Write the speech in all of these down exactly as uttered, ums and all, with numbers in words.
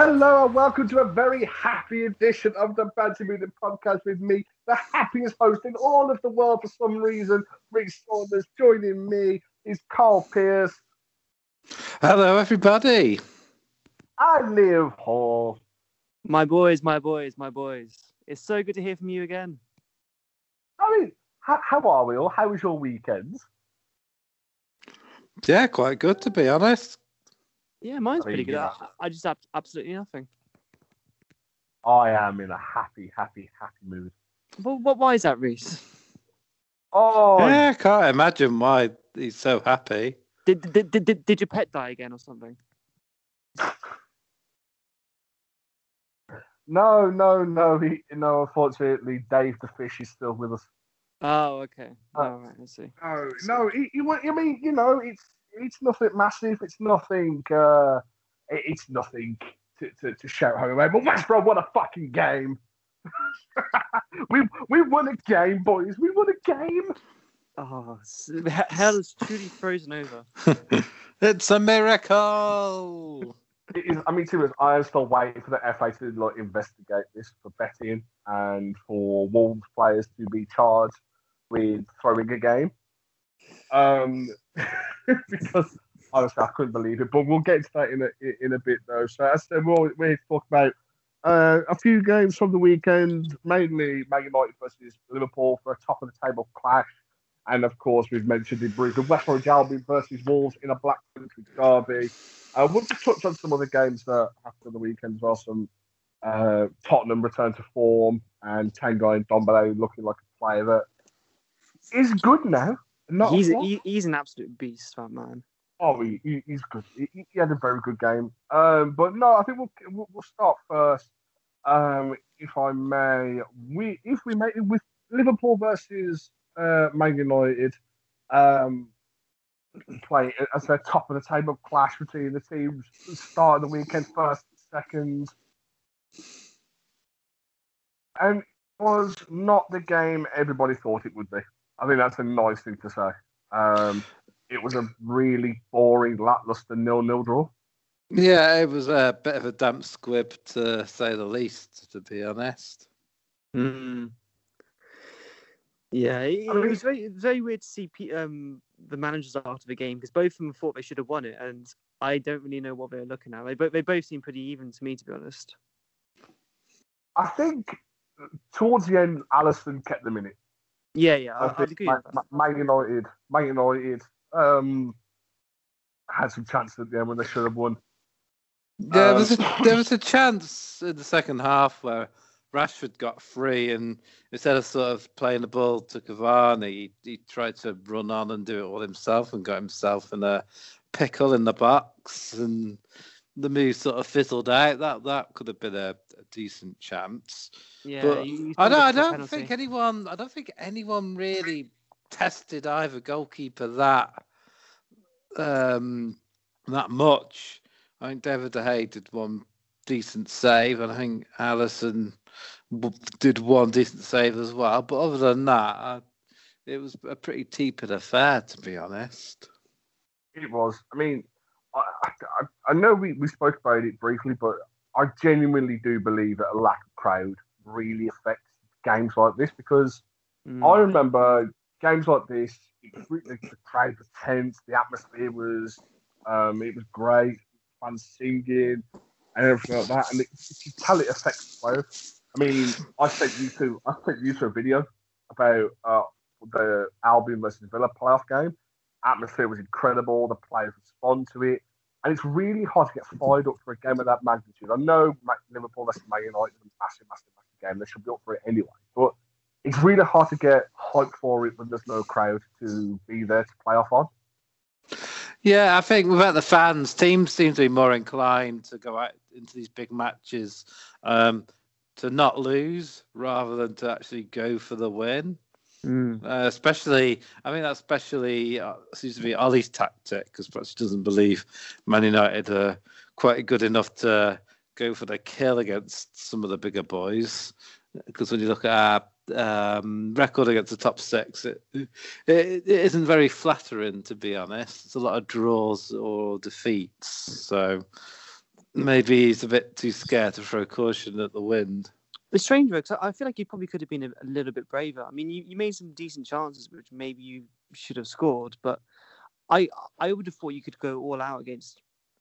Hello and welcome to a very happy edition of the Banter Media Podcast with me, the happiest host in all of the world for some reason, Rick Saunders. Joining me is Carl Pierce. Hello, everybody. And Liam Hall. My boys, my boys, my boys. It's so good to hear from you again. I mean, how, how are we all? How was your weekend? Yeah, quite good, to be honest. Yeah, mine's pretty good. I, I just have absolutely nothing. I am in a happy, happy, happy mood. Well, what? Why is that, Reese? Oh, yeah, I can't imagine why he's so happy. Did did did did, did your pet die again or something? No, no, no. He, no, unfortunately, Dave the fish is still with us. Oh, okay. Uh, All right, let's see. No, no. He, he, I mean, you know, it's. It's nothing massive. It's nothing. Uh, it's nothing to, to, to shout home about. But West Brom, what a fucking game! we we won a game, boys. We won a game. Oh, hell is truly frozen over. It's a miracle. It is. I mean, seriously, I am still waiting for the F A to like investigate this for betting and for Wolves players to be charged with throwing a game. Um. Because honestly, I couldn't believe it. But we'll get to that in a in a bit, though. So as I said, we're here to talk about uh, a few games from the weekend, mainly Man United versus Liverpool for a top of the table clash, and of course we've mentioned in brief the West Bromwich Albion versus Wolves in a Black Country derby. Uh, we'll just touch on some other games that happened on the weekend as well. Some uh, Tottenham return to form and Tanguy Ndombele looking like a player that is good now. Not he's a, he, he's an absolute beast, that man. Oh, he, he, he's good. He, he had a very good game. Um, but no, I think we'll we'll, we'll start first, um, if I may. We if we make it with Liverpool versus uh, Man United, um, play as their top of the table clash between the teams. Start of the weekend, first, second, and it was not the game everybody thought it would be. I think that's a nice thing to say. Um, it was a really boring, lackluster nil-nil draw. Yeah, it was a bit of a damp squib, to say the least, to be honest. Mm. Yeah, it, I mean, it was very, very weird to see um, the managers after the game, because both of them thought they should have won it, and I don't really know what they were looking at. They, bo- they both seemed pretty even to me, to be honest. I think towards the end, Alisson kept them in it. Yeah, yeah, I, I agree. Man, Man United, Man United um, had some chances at the end when they should have won. Yeah, um, there, was a, there was a chance in the second half where Rashford got free and instead of sort of playing the ball to Cavani, he, he tried to run on and do it all himself and got himself in a pickle in the box and the move sort of fizzled out. That that could have been a, a decent chance. Yeah, but I don't. I don't think anyone. I don't think anyone really tested either goalkeeper that um, that much. I think David De Gea did one decent save, and I think Alisson did one decent save as well. But other than that, I, it was a pretty tepid affair, to be honest. It was. I mean. I, I, I know we, we spoke about it briefly, but I genuinely do believe that a lack of crowd really affects games like this because mm. I remember games like this, the crowd was tense, the atmosphere was, um, it was great, fans singing and everything like that, and it, you tell it affects the crowd. I mean, I sent you to I sent you to a video about uh, the Albion versus Villa playoff game. Atmosphere was incredible. The players respond to it, and it's really hard to get fired up for a game of that magnitude. I know Liverpool versus Man United is a massive, massive, massive game. They should be up for it anyway, but it's really hard to get hyped for it when there's no crowd to be there to play off on. Yeah, I think without the fans, teams seem to be more inclined to go out into these big matches um, to not lose rather than to actually go for the win. Mm. Uh, especially, I mean, that especially uh, seems to be Ollie's tactic because perhaps he doesn't believe Man United are quite good enough to go for the kill against some of the bigger boys. Because when you look at our um, record against the top six, it, it it isn't very flattering, to be honest. It's a lot of draws or defeats. So Maybe he's a bit too scared to throw caution at the wind. It's strange, because I feel like you probably could have been a, a little bit braver. I mean, you, you made some decent chances, which maybe you should have scored, but I I would have thought you could go all out against,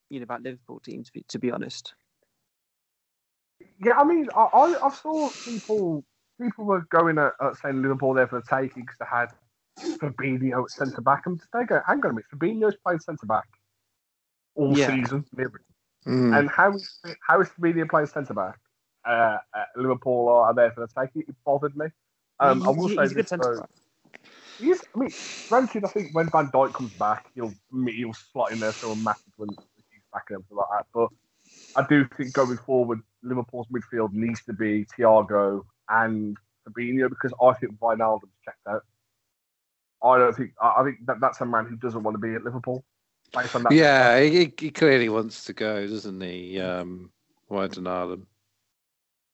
you know, that Liverpool team, to be, to be honest. Yeah, I mean, I, I, I saw people people were going at, at saying Liverpool there for the taking because they had Fabinho at centre-back. And they go, hang on a minute, Fabinho's played centre-back all yeah. season. Mm. And how is, how is Fabinho playing centre-back? Uh, Liverpool are there for the taking. It bothered me. Um, I will he's say this, though. He's, I mean, granted, I think when Van Dijk comes back, he'll, he'll slot in there so massive when he's back and everything like that. But I do think going forward, Liverpool's midfield needs to be Thiago and Fabinho, because I think Wijnaldum's checked out. I don't think, I think that, that's a man who doesn't want to be at Liverpool. Based on that yeah, he, he clearly wants to go, doesn't he? Um, Wijnaldum.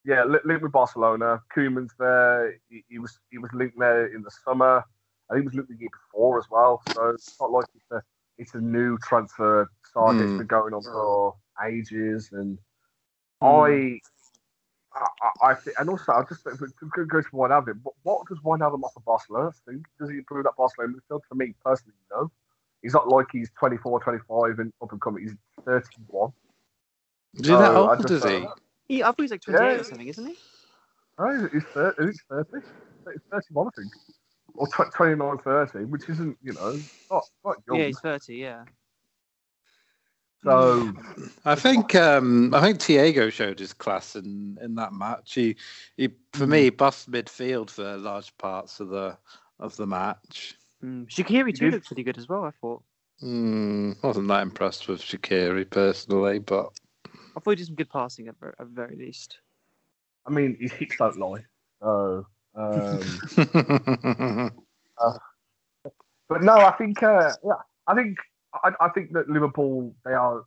Yeah, linked with Barcelona. Koeman's there. He, he was he was linked there in the summer. I think he was linked the year before as well. So it's not like it's a, it's a new transfer saga. Mm. It's been going on for ages, and mm. I, I, I think, and also I just think to go to Wijnaldum. But what does Wijnaldum offer Barcelona? I think does he improve that Barcelona midfield? For me personally, no. He's not like he's twenty-four, twenty-five, and up and coming. He's thirty-one. Is so that old? Does he? He, I thought he's like twenty-eight yeah. or something, isn't he? No, he's thirty. He's thirty. It's thirty-one, I think, or twenty-nine, thirty, which isn't, you know, not, not young. Yeah, he's thirty. Yeah. So I think um, I think Thiago showed his class in, in that match. He, he for mm. me, bust midfield for large parts of the of the match. Mm. Shaqiri too looked pretty good as well, I thought. Mm, wasn't that impressed with Shaqiri personally, but. I thought he did some good passing at the very least. I mean, his hips don't lie. So, um, uh, but no, I think, uh, yeah, I think, I, I think that Liverpool, they are.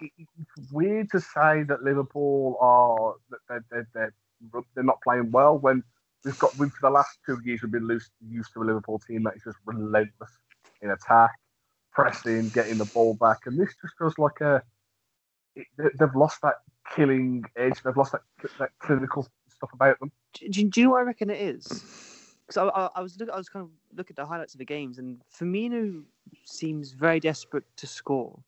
It, it's weird to say that Liverpool are that they're, they're they're they're not playing well when we've got we've for the last two years we've been used used to a Liverpool team that is just relentless in attack, pressing, getting the ball back, and this just feels like a. It, they've lost that killing edge. They've lost that, that clinical stuff about them. Do, do, do you know what I reckon it is? Because I, I, I was look, I was kind of looking at the highlights of the games, and Firmino seems very desperate to score.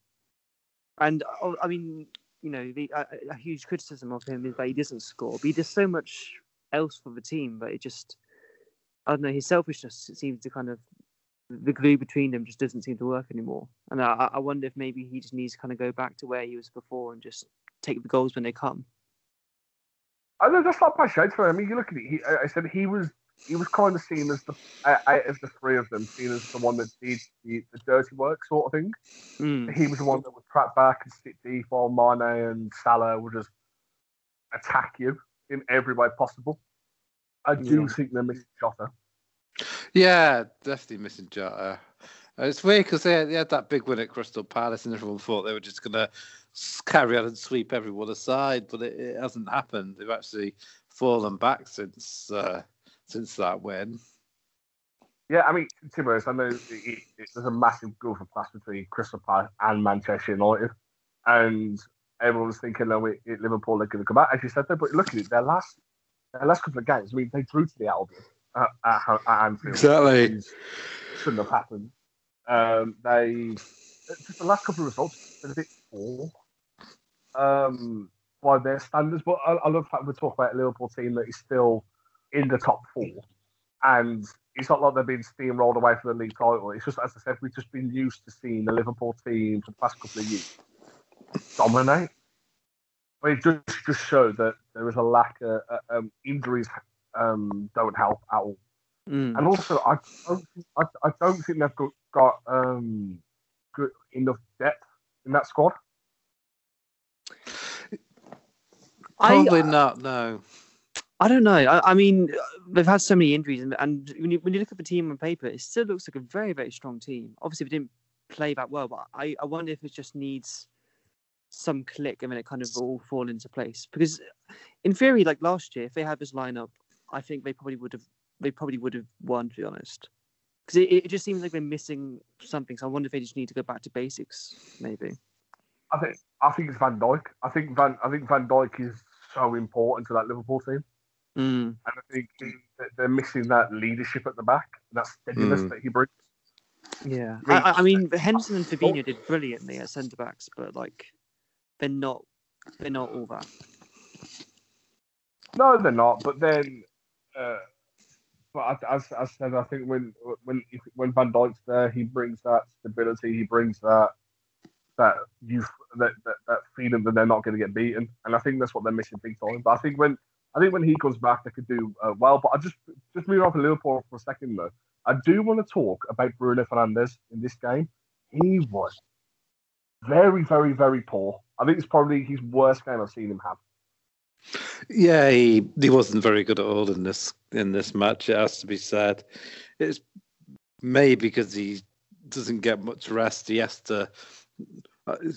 And I mean, you know, the, a, a huge criticism of him is that he doesn't score, but he does so much else for the team. But it just, I don't know, his selfishness seems to kind of. The glue between them just doesn't seem to work anymore. And I, I wonder if maybe he just needs to kind of go back to where he was before and just take the goals when they come. I know that's not my shade for him. I mean, you look at it. He, I said he was he was kind of seen as the out of the three of them, seen as the one that did the, the dirty work sort of thing. Mm. He was the one that would trap back and sit deep while Mane and Salah would just attack you in every way possible. I do yeah. think they're missing Jota. Yeah, definitely missing Jota. It's weird because they, they had that big win at Crystal Palace and everyone thought they were just going to carry on and sweep everyone aside, but it, it hasn't happened. They've actually fallen back since uh, since that win. Yeah, I mean, to be honest, I know it, it, it, there's a massive gulf of class between Crystal Palace and Manchester United, and everyone was thinking, no, it, it, Liverpool, they're going to come out. As you said, though, but look at it, their last, their last couple of games, I mean, they drew to the Albion. At, at, at Anfield. Exactly. Shouldn't have happened. Um, they just the last couple of results been a bit poor um, by their standards. But I, I love the fact we're talking about a Liverpool team that is still in the top four, and it's not like they're being steamrolled away from the league title. It's just, as I said, we've just been used to seeing the Liverpool team for the past couple of years dominate. But it just just showed that there is a lack of uh, um, injuries. Um, don't help at all, mm. and also I don't, I, I don't think they've got, got um, good enough depth in that squad. Probably I, not. No, I don't know. I, I mean, they've had so many injuries, and, and when, you, when you look at the team on paper, it still looks like a very, very strong team. Obviously, they didn't play that well, but I, I wonder if it just needs some click, and then it kind of all fall into place. Because, in theory, like last year, if they had this lineup. I think they probably would have. They probably would have won, to be honest, because it, it just seems like they're missing something. So I wonder if they just need to go back to basics, maybe. I think I think it's Van Dijk. I think Van I think Van Dijk is so important to that Liverpool team, mm. and I think they're missing that leadership at the back, that steadiness mm. that he brings. Yeah, I, I mean Henderson and Fabinho did brilliantly at centre backs, but like they're not they're not all that. No, they're not. But then, uh, but as I said, I think when when when Van Dijk's there, he brings that stability. He brings that that youth, that that, that freedom that they're not going to get beaten. And I think that's what they're missing big time. But I think when I think when he comes back, they could do uh, well. But I just just move on to Liverpool for a second though. I do want to talk about Bruno Fernandes in this game. He was very, very, very poor. I think it's probably his worst game I've seen him have. Yeah, he, he wasn't very good at all in this in this match. It has to be said. It's maybe because he doesn't get much rest. He has to.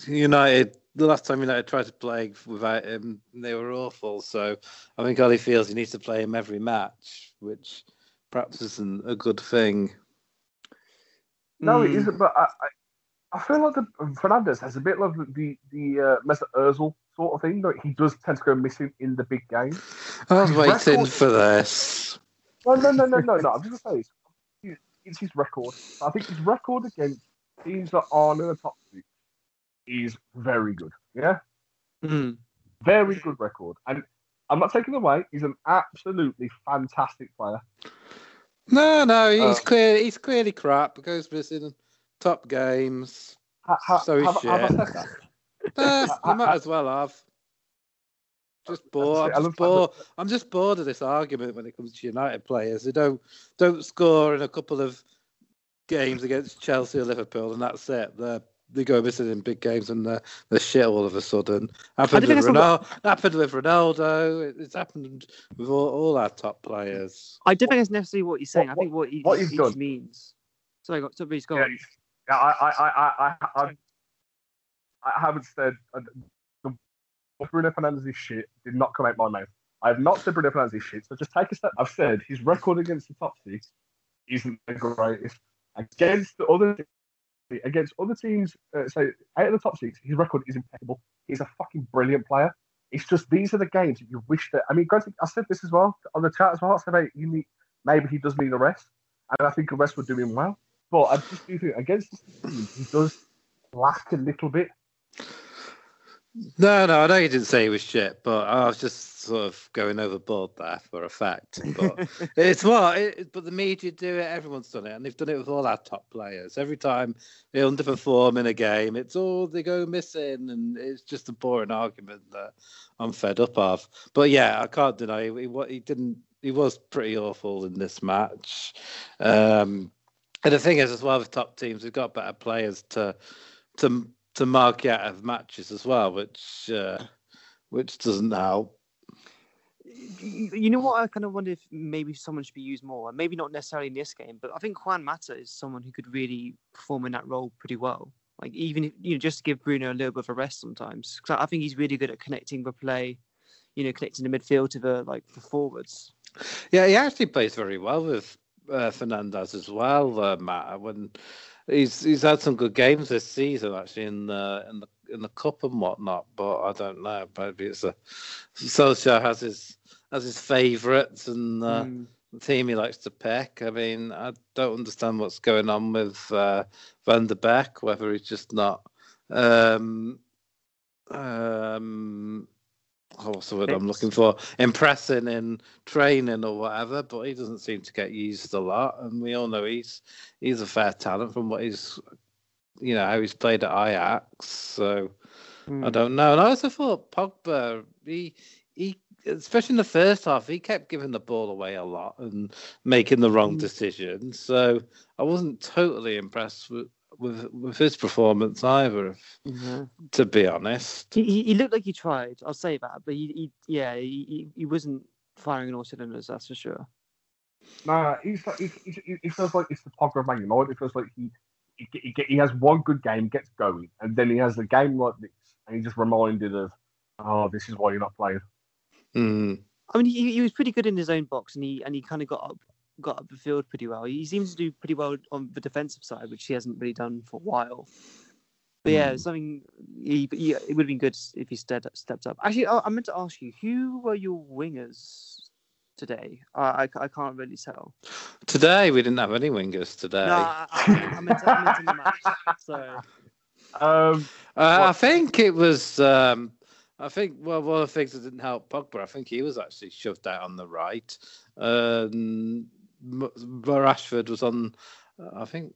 United, the last time United tried to play without him, they were awful. So I think Ollie feels he needs to play him every match, which perhaps isn't a good thing. No, mm. it isn't. But I, I, I feel like the, Fernandes has a bit of the the uh, Mesut Özil sort of thing. That he does tend to go missing in the big game. I was his waiting record... for this. No, no, no, no, no, no. I'm just gonna say it's his record. I think his record against teams that aren't in the top six is very good. Yeah, mm. very good record. And I'm not taking away. He's an absolutely fantastic player. No, no, he's uh, clearly he's clearly crap. He goes missing top games. Ha, ha, so he's have, shit. Have I said that? No, I might as well have. Just bored. I'm just bored. I'm just bored of this argument when it comes to United players. They don't don't score in a couple of games against Chelsea or Liverpool, and that's it. They're, they go missing in big games, and they're, they're shit all of a sudden. Happened with Ronaldo. What... Happened with Ronaldo. It, it's happened with all, all our top players. I don't think it's necessarily what you're saying. What, I think what he, what he's each done. means. Sorry, somebody's gone. Yeah, yeah I, I, I, I, I, I haven't said uh, the Bruno Fernandes' shit did not come out my mouth. I have not said Bruno Fernandes' shit. So just take a step. I've said his record against the top six isn't the greatest. Against the other. Against other teams, uh, so out of the top six, his record is impeccable. He's a fucking brilliant player. It's just these are the games that you wish that. I mean, granted, I said this as well on the chat as well. I said hey, you need, maybe he does need a rest, and I think a rest would do him well. But I just do think against this team, he does lack a little bit. No, no, I know you didn't say he was shit, but I was just sort of going overboard there for a fact. But it's what, it, but the media do it, everyone's done it, and they've done it with all our top players. Every time they underperform in a game, it's all they go missing, and it's just a boring argument that I'm fed up of. But yeah, I can't deny he, he didn't, he was pretty awful in this match. Um, and the thing is, as well, with top teams, we've got better players to, to, to mark out of matches as well, which uh, which doesn't help. You know what? I kind of wonder if maybe someone should be used more, and maybe not necessarily in this game, but I think Juan Mata is someone who could really perform in that role pretty well. Like even if, you know, just to give Bruno a little bit of a rest sometimes, because I think he's really good at connecting the play, you know, connecting the midfield to the like the forwards. Yeah, he actually plays very well with uh, Fernandes as well, uh, Mata when. He's he's had some good games this season actually in the in the in the cup and whatnot, but I don't know. Maybe it's a Solskjaer has his has his favourites and uh, mm. the team he likes to pick. I mean, I don't understand what's going on with uh, Van der Beek. Whether he's just not um um oh, what's the word I'm looking for? Impressing in training or whatever, but he doesn't seem to get used a lot, and we all know he's he's a fair talent from what he's, you know, how he's played at Ajax. So mm. I don't know. And I also thought Pogba, he he especially in the first half, he kept giving the ball away a lot and making the wrong mm. decisions. So I wasn't totally impressed with. With with his performance either, mm-hmm. to be honest. He he looked like he tried. I'll say that, but he, he yeah he he wasn't firing on all cylinders. That's for sure. Nah, he's like, it he, he, he feels like it's the Pogba of Man United. It feels like he he, he he has one good game, gets going, and then he has a game like this, and he's just reminded of, oh, this is why you're not playing. Mm. I mean, he he was pretty good in his own box, and he and he kind of got up. got up the field pretty well. He seems to do pretty well on the defensive side, which he hasn't really done for a while. But yeah, mm. something. He, he, it would have been good if he stepped up, stepped up. Actually, I, I meant to ask you, who were your wingers today? I, I, I can't really tell. Today we didn't have any wingers today. No, I, I, I meant to, I meant to the match. So, um, uh, I think it was. Um, I think well, one of the things that didn't help Pogba, I think he was actually shoved out on the right. Um, Rashford was on. I think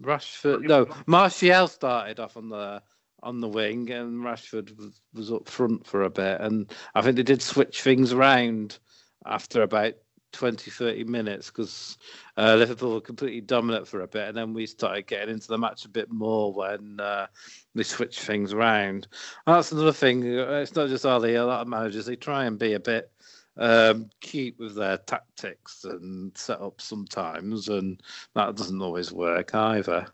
Rashford. No, Martial started off on the on the wing, and Rashford was, was up front for a bit. And I think they did switch things around after about twenty, thirty minutes because uh, Liverpool were completely dominant for a bit, and then we started getting into the match a bit more when uh, they switched things around. And that's another thing. It's not just Ollie. A lot of managers, they try and be a bit um cute with their tactics and set up sometimes, and that doesn't always work either.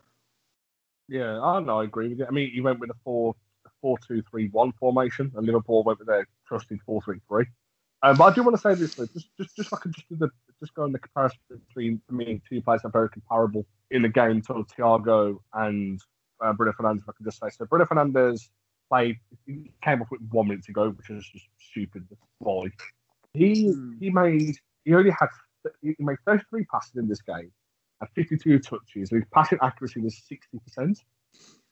Yeah, I know, I agree with you. I mean, you went with a four four two three one formation, and Liverpool went with their trusted four three three. Um, but I do want to say this though, just just just like just do the just go in the comparison between for me two players that are very comparable in the game, sort of Thiago and uh, Bruno Fernandes. If I can just say so, Bruno Fernandes played he came off with one minute to go, which is just stupid. Why? He he made he only had he made thirty-three passes in this game at fifty-two touches. His passing accuracy was sixty percent.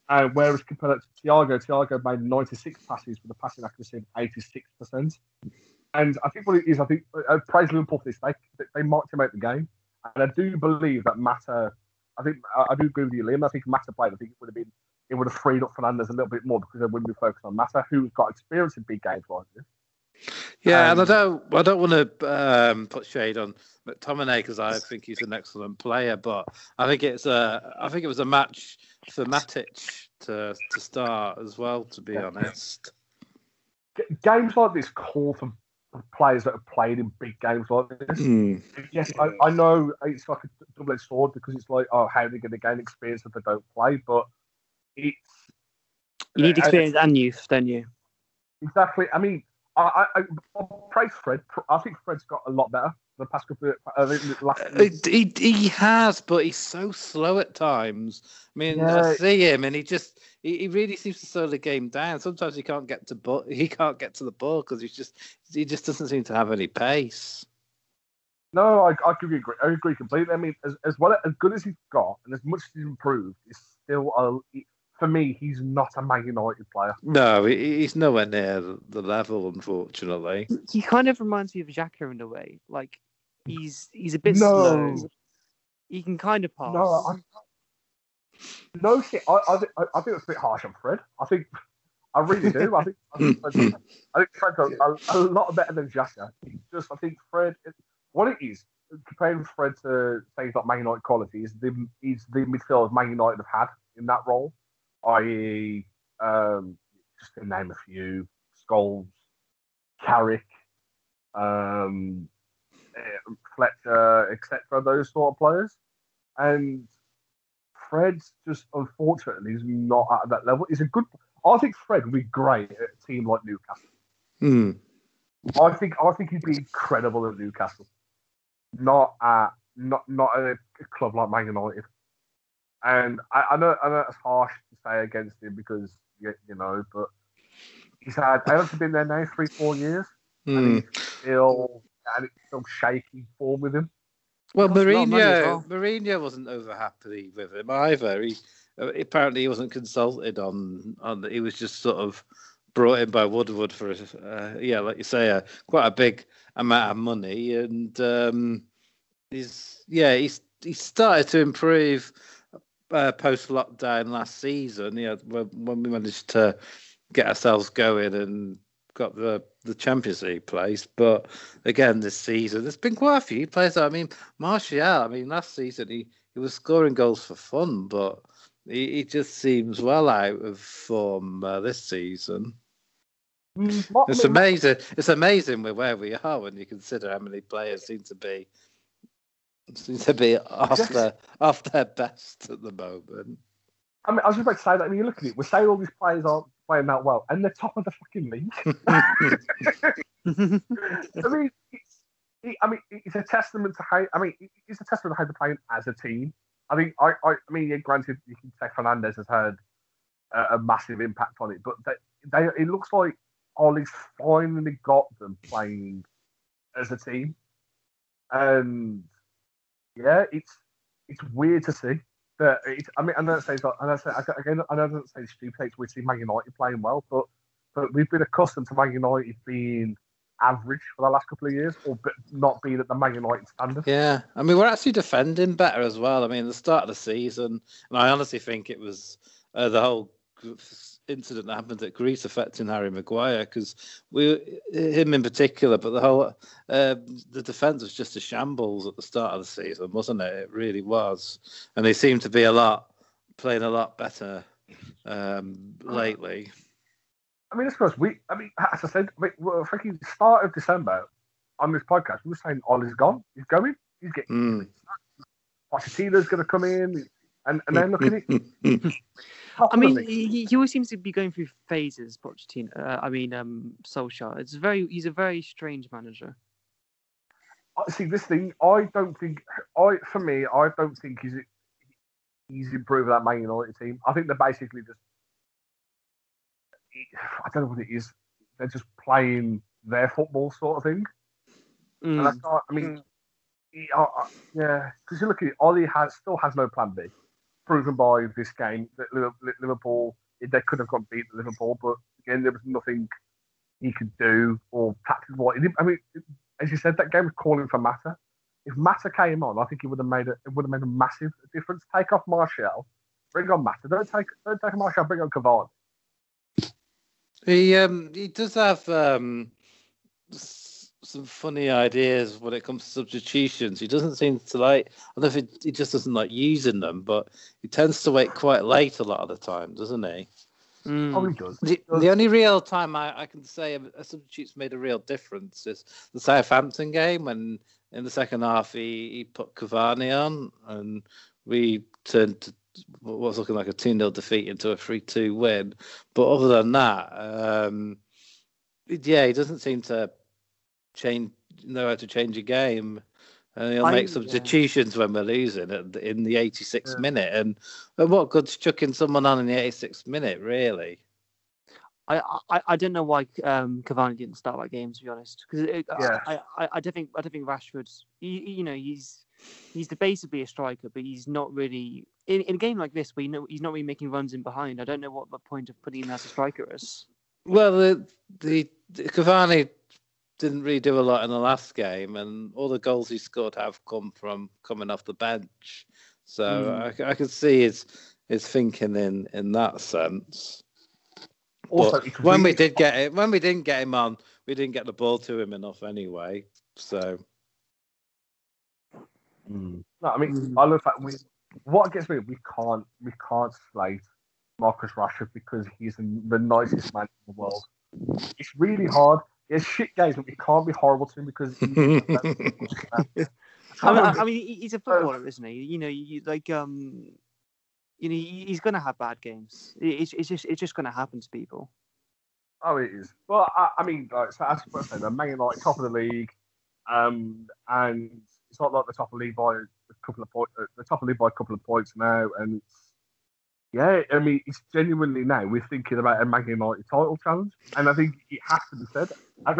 Uh, whereas compared to Thiago, Thiago made ninety-six passes with a passing accuracy of eighty-six percent. And I think what it is, I think uh, praise Liverpool for this. They they marked him out the game, and I do believe that Mata. I think I, I do agree with you, Liam. I think Mata played. I think it would have been it would have freed up Fernandes a little bit more because they wouldn't be focused on Mata, who's got experience in big games like this. Yeah, um, and I don't, I don't want to um, put shade on McTominay because I think he's an excellent player, but I think it's a, I think it was a match for Matic to to start as well. To be yeah. honest, games like this call for players that have played in big games like this. Mm. Yes, I, I know it's like a double-edged sword because it's like, oh, how are they going to gain experience if they don't play? But it's you need experience I, and youth, don't you? Exactly. I mean. I, I, I praise Fred. I think Fred's got a lot better than Pascal. Uh, he, he has, but he's so slow at times. I mean, yeah. I see him, and he just he, he really seems to slow the game down. Sometimes he can't get to but he can't get to the ball because he's just he just doesn't seem to have any pace. No, I I agree. I agree completely. I mean, as as well as good as he's got, and as much as he's improved, it's still a. He, For me, he's not a Man United player. No, he's nowhere near the level, unfortunately. He kind of reminds me of Xhaka in a way. Like, he's he's a bit no. slow. He can kind of pass. No, I, no shit. I, I, I think it's a bit harsh on Fred. I think, I really do. I think I think, I think, I think Fred's a, a lot better than Xhaka. It's just, I think Fred, what it is, comparing Fred to things like Man United quality, is the, is the midfield Man United have had in that role. that is, um, just to name a few, Scholes, Carrick, um, Fletcher, et cetera, those sort of players. And Fred just, unfortunately, is not at that level. He's a good... I think Fred would be great at a team like Newcastle. Mm. I think I think he'd be incredible at Newcastle. Not at, not, not at a club like Man United. And I, I know I know it's harsh to say against him because, you, you know, but he's had, I don't think, been there now three, four years. Mm. And he's still, and it's still shaky form with him. Well, Mourinho, Mourinho wasn't over happy with him either. He Apparently he wasn't consulted on, on he was just sort of brought in by Woodward for, uh, yeah, like you say, uh, quite a big amount of money. And um, he's, yeah, he's, he started to improve. Uh, post lockdown last season, you know, when, when we managed to get ourselves going and got the, the Champions League place. But again, this season, there's been quite a few players. I mean, Martial, I mean, last season he, he was scoring goals for fun, but he, he just seems well out of form uh, this season. What it's amazing. That? It's amazing with where we are when you consider how many players seem to be. Seems to be off yes. their, off their best at the moment. I mean, I was just about to say that. I mean, you look at it. We're saying all these players aren't playing that well, and they're top of the fucking league. I mean, it's, it, I mean, it's a testament to how. I mean, it's a testament to how they're playing as a team. I think. I. I, I mean, yeah, granted, you can say Fernandes has had a, a massive impact on it. But they, they, it looks like Ollie's finally got them playing as a team. And yeah, it's it's weird to see. But it's, I mean, I know it sounds like, I know it sounds, again, I know it doesn't sound stupid. It's weird to see Man United playing well, but but we've been accustomed to Man United being average for the last couple of years, or not being at the Man United standard. Yeah, I mean, we're actually defending better as well. I mean, the start of the season, and I honestly think it was uh, the whole incident that happened at Greece affecting Harry Maguire, because we, him in particular, but the whole uh, the defence was just a shambles at the start of the season, wasn't it? It really was, and they seem to be a lot playing a lot better um, lately. I mean, of course, we. I mean, as I said, we were thinking start of December on this podcast. We were saying Ollie's gone, he's going, he's getting. Mm. Pochettino's going to come in, and, and then look at it. I mean, he, he always seems to be going through phases. Pochettino, uh, I mean, um, Solskjaer. It's very. He's a very strange manager. See, this thing, I don't think. I for me, I don't think he's he's improved that Man United team. I think they're basically just. I don't know what it is. They're just playing their football sort of thing. Mm. And I can't, I mean, he, I, I, yeah, because you look at it, Ollie has, still has no plan B. Proven by this game that Liverpool, they could have gone beat Liverpool, but again, there was nothing he could do or tactics. I mean, as you said, that game was calling for Mata. If Mata came on, I think it would have made a, it would have made a massive difference. Take off Martial, bring on Mata. Don't take don't take Martial, bring on Cavani. He um he does have um s- some funny ideas when it comes to substitutions. He doesn't seem to like. I don't know if he, he just doesn't like using them, but he tends to wait quite late a lot of the time, doesn't he? Mm. Oh, he does. The, the only real time I, I can say a, a substitute's made a real difference is the Southampton game, when in the second half he, he put Cavani on, and we turned to what was looking like a two nil defeat into a three two win. But other than that, um, yeah, he doesn't seem to change, know how to change a game. And he'll I, make substitutions yeah. when we're losing at, in the eighty-sixth yeah. minute. And, and what good's chucking someone on in the eighty-sixth minute, really? I, I, I don't know why um, Cavani didn't start that game, to be honest. Because yeah. I, I, I don't think I don't think Rashford's. You, you know, he's he's debatably a striker, but he's not really in, in a game like this where you know he's not really making runs in behind. I don't know what the point of putting him as a striker is. Well, the, the, the Cavani didn't really do a lot in the last game, and all the goals he scored have come from coming off the bench. So mm. I, I can see his his thinking in, in that sense. Also, when we did get it, when we didn't get him on, we didn't get the ball to him enough anyway. So, mm. no, I mean, I love that. We, what gets me, we can't, we can't slate Marcus Rashford because he's the nicest man in the world. It's really hard. It's shit games, but we can't be horrible to him because. He's I, mean, I mean, he's a footballer, isn't he? You know, you like um. You know, he's going to have bad games. It's, it's just it's just going to happen to people. Oh, it is. Well, I, I mean, like, so as I said, they're Man United top of the league, um, and it's not like the top of the league by a couple of points. The top of the league by a couple of points now, and it's, yeah, I mean, it's genuinely now we're thinking about a Man United title challenge, and I think it has to be said. I,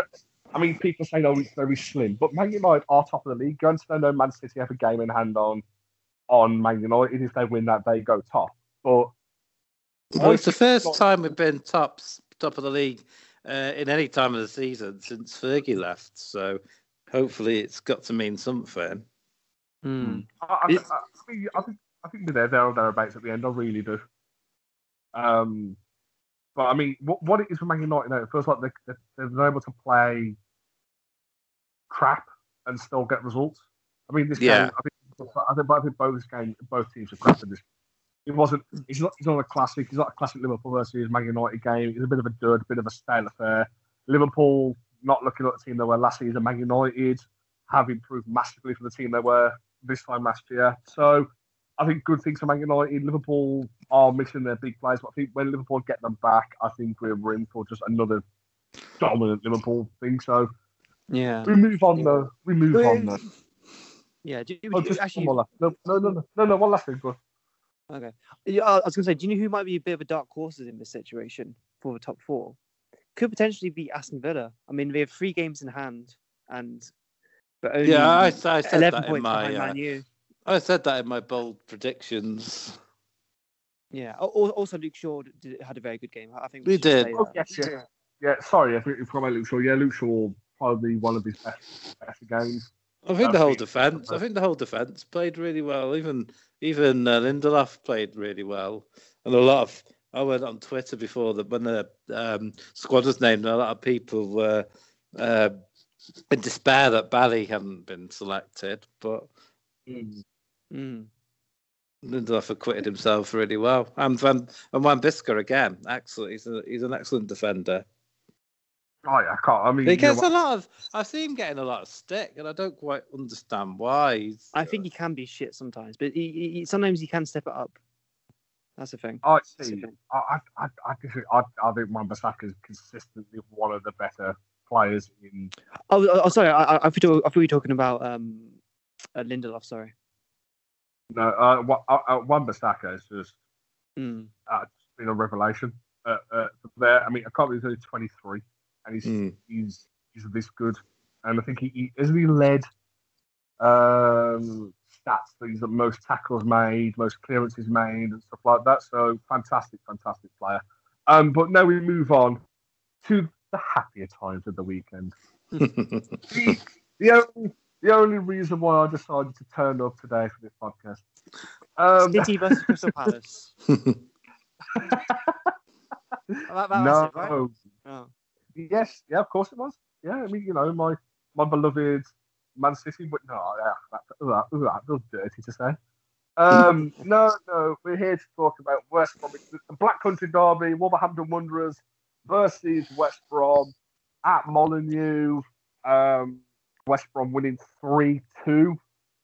I mean, people say, "Oh, it's very slim," but Man United are top of the league. Go and stand on Man City, have a game in hand on. On Man United, if they win that, they go top. But well, it's the first got... time we've been top top of the league uh, in any time of the season since Fergie left. So hopefully, it's got to mean something. Mm. I, I, I, I, mean, I think I think we're there, there or thereabouts at the end. I really do. Um, but I mean, what, what it is for Man United now, it feels like they, they, they've been able to play crap and still get results. I mean, this yeah. game. I think I think, I think both game, both teams are crap in this. It wasn't. It's not. It's not a classic. It's not a classic Liverpool versus Man United game. It's a bit of a dud, a bit of a stale affair. Liverpool not looking like the team they were last season. Man United have improved massively from the team they were this time last year. So I think good things for Man United. Liverpool are missing their big players, but I think when Liverpool get them back, I think we're in for just another dominant Liverpool thing. So yeah, we move on though. We move on though. Yeah, do you, would oh, you actually... No, no, no, no, no, one last thing, bro. Okay. Yeah, I was going to say, do you know who might be a bit of a dark horse in this situation for the top four? Could potentially be Aston Villa. I mean, they have three games in hand, and but only yeah, I, I said eleven that points in my, behind uh, Man U. I said that in my bold predictions. Yeah. Also, Luke Shaw did, had a very good game. I think we, we did. Oh, yes, yeah. yeah. Sorry, I think we forgot about Luke Shaw. Yeah, Luke Shaw probably one of his best, best games. I think the whole defence. I think the whole defence played really well. Even even uh, Lindelof played really well, and a lot of. I went on Twitter before that when the um, squad was named, and a lot of people were uh, in despair that Barry hadn't been selected, but mm. Mm. Lindelof acquitted himself really well. And Van and Wan Bissaka again, excellent. He's a, he's an excellent defender. Oh, yeah, I can't. I mean, he gets you know, a lot of. I see him getting a lot of stick, and I don't quite understand why. He's, I think uh, he can be shit sometimes, but he, he, sometimes he can step it up. That's the thing. I see. I I I think I, I think Wan Bissaka is consistently one of the better players in. Oh, oh sorry. I I thought we were talking about um uh, Lindelof. Sorry. No, uh, Wan Bissaka has just mm. uh, been a revelation. Uh, uh, there. I mean, I can't believe he's only twenty-three, and he's mm. he's he's this good. And I think he, he isn't he led. Um. That's these are most tackles made, most clearances made, and stuff like that. So fantastic, fantastic player. Um, but now we move on to the happier times of the weekend. the, the only the only reason why I decided to turn up today for this podcast. Um, City versus Crystal Palace. that, that no. It, right? oh. Yes. Yeah. Of course it was. Yeah. I mean, you know, my my beloved. Man City, but no, yeah, that, that, that feels dirty to say. Um, no, no, we're here to talk about West Bromwich, the Black Country derby, Wolverhampton Wanderers versus West Brom at Molineux. Um, West Brom winning three two,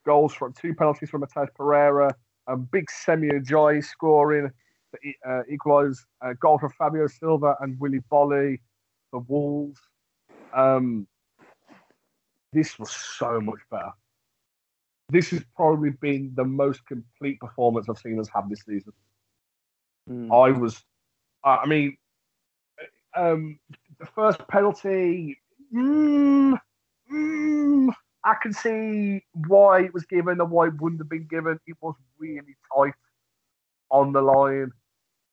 goals from two penalties from Matheus Pereira, and big Semi Ajayi scoring to uh, equalise a goal from Fabio Silva and Willy Boly, the Wolves. Um, This was so much better. This has probably been the most complete performance I've seen us have this season. Mm. I was, I mean, um, the first penalty, mm, mm, I can see why it was given and why it wouldn't have been given. It was really tight on the line.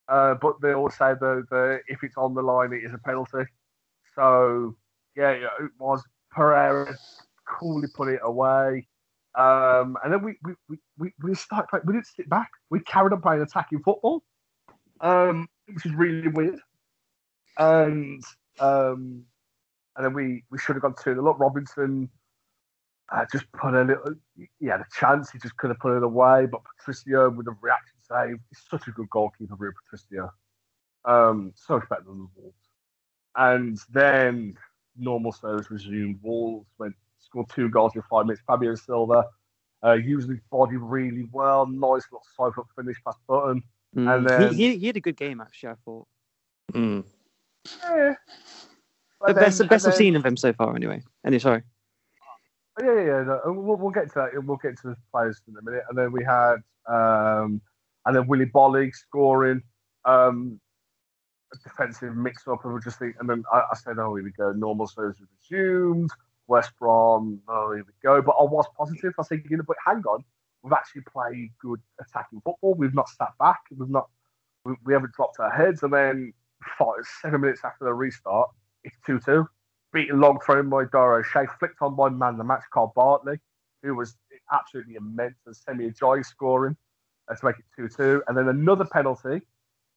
Uh, but they all say that if it's on the line, it is a penalty. So, yeah, yeah it was. Pereira coolly put it away, um, and then we we we we, we started playing, we didn't sit back. We carried on playing attacking football, um, which is really weird. And um, and then we, we should have gone two. Look, Robinson uh, just put a little. He had a chance. He just could have put it away. But Patricio with a reaction save. He's such a good goalkeeper, Rui Patricio. Um, so much better than the Wolves. And then. Normal service resumed. Wolves went scored two goals in five minutes. Fabio Silva uh, used his body really well. Nice little side foot finish past Button. Mm. And then he, he, he had a good game actually. I thought. Mm. Yeah. The then, best, the best then, I've seen of him so far, anyway. Anyway, sorry. Yeah, yeah, yeah. No, we'll, we'll get to that. We'll get to the players in a minute. And then we had, um, and then Willy Boly scoring. Um, A defensive mix-up, and we just think, and then I, I said, "Oh, here we go." Normal service resumed. West Brom. Oh, here we go. But I was positive. I said, "You know, but hang on, we've actually played good attacking football. We've not sat back. We've not. We, we haven't dropped our heads." And then five, seven minutes after the restart, it's two two. Beaten long thrown by Doro Shea, flicked on by man the match, Kyle Bartley, who was absolutely immense, and Semi Ajayi scoring uh, to make it two two. And then another penalty.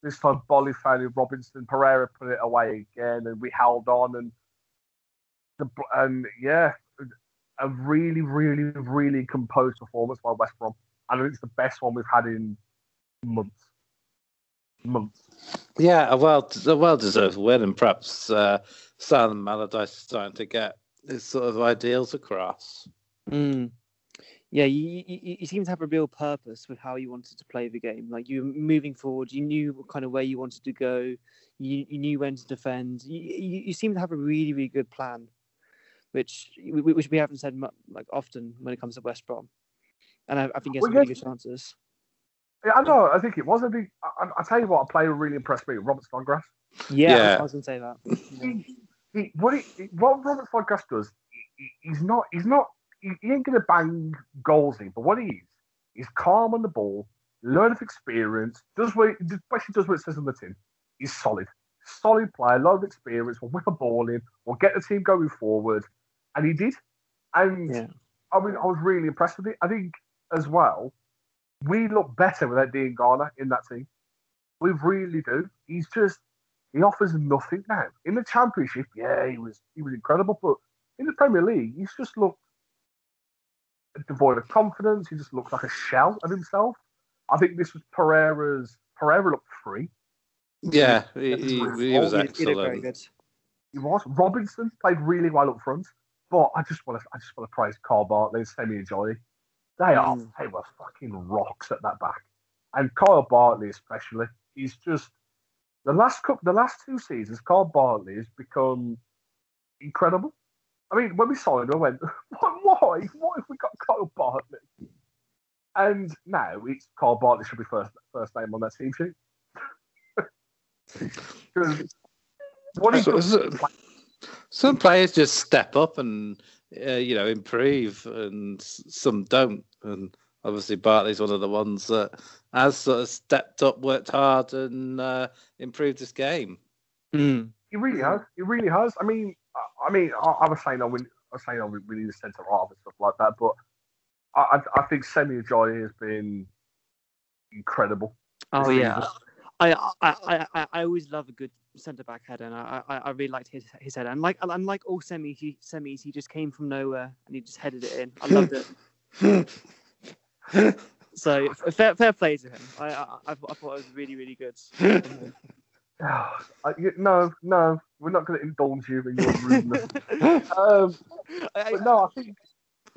This time, Boly found Robinson. Pereira put it away again, and we held on. And the and yeah, a really, really, really composed performance by West Brom. And it's the best one we've had in months. Months. Yeah, a well, a well-deserved win, and perhaps uh, Sam Allardyce is starting to get his sort of ideals across. Mm. Yeah, you, you, you seem to have a real purpose with how you wanted to play the game. Like, you were moving forward, you knew kind of where you wanted to go, you, you knew when to defend. You, you, you seem to have a really, really good plan, which which we haven't said much, like often when it comes to West Brom. And I, I think he has well, some really good chances. Yeah, I know. I think it was a big. I, I tell you what, a player really impressed me, Robert Snodgrass. Yeah, yeah. I was going to say that. he, he, what, he, what Robert Snodgrass does, he, he's not. He's not. He, he ain't going to bang goals in, but what he is, he's calm on the ball, learn of experience, does what he, basically does what it says on the tin. He's solid, solid player, a lot of experience. Will whip a ball in, will get the team going forward, and he did. And yeah. I mean, I was really impressed with it. I think as well, we look better without Dean Garner in that team. We really do. He's just, he offers nothing now. In the Championship, yeah, he was he was incredible. But in the Premier League, he's just looked devoid of confidence. He just looks like a shell of himself. I think this was Pereira's, Pereira looked free. Yeah, he, he, he was excellent. He did very good. He was. Robinson played really well up front. But I just want to, I just want to praise Kyle Bartley and Semi Ajayi. They are. Mm. They were fucking rocks at that back, and Kyle Bartley especially. He's just the last couple, the last two seasons. Kyle Bartley has become incredible. I mean, when we saw him, I went, "Why? Why? What if we got Kyle Bartley?" And now it's Kyle Bartley should be first first name on that team sheet. what is it? Some players just step up and uh, you know improve, and some don't. And obviously, Bartley's one of the ones that has sort of stepped up, worked hard, and uh, improved his game. Mm. He really has. He really has. I mean, I, I mean, I, I was saying, I, win, I was saying, I win, we need a centre half and stuff like that. But I, I, I think Semi Ajayi has been incredible. Oh it's yeah, I, I, I, I, I always love a good centre back header, and I, I I really liked his his header. And like and like all semis, he semis he just came from nowhere and he just headed it in. I loved it. So fair fair play to him. I I, I thought it was really really good. no no, we're not going to indulge you in your rudeness. um, but no, I think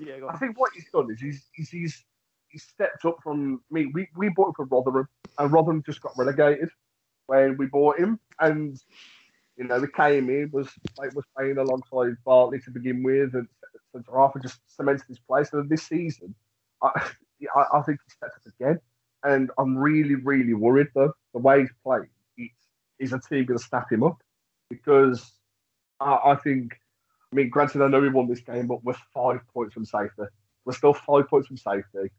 yeah, I think what he's done is he's he's he's, he's stepped up from I mean, we we bought him from Rotherham, and Rotherham just got relegated when we bought him, and you know, he came in, was like was playing alongside Bartley to begin with, and centre half, and just cemented his place. And this season, I, I think he stepped up again, and I'm really, really worried though the way he's playing. He, is a team going to snap him up? Because I, I think, I mean, granted, I know we won this game, but we're five points from safety. We're still five points from safety,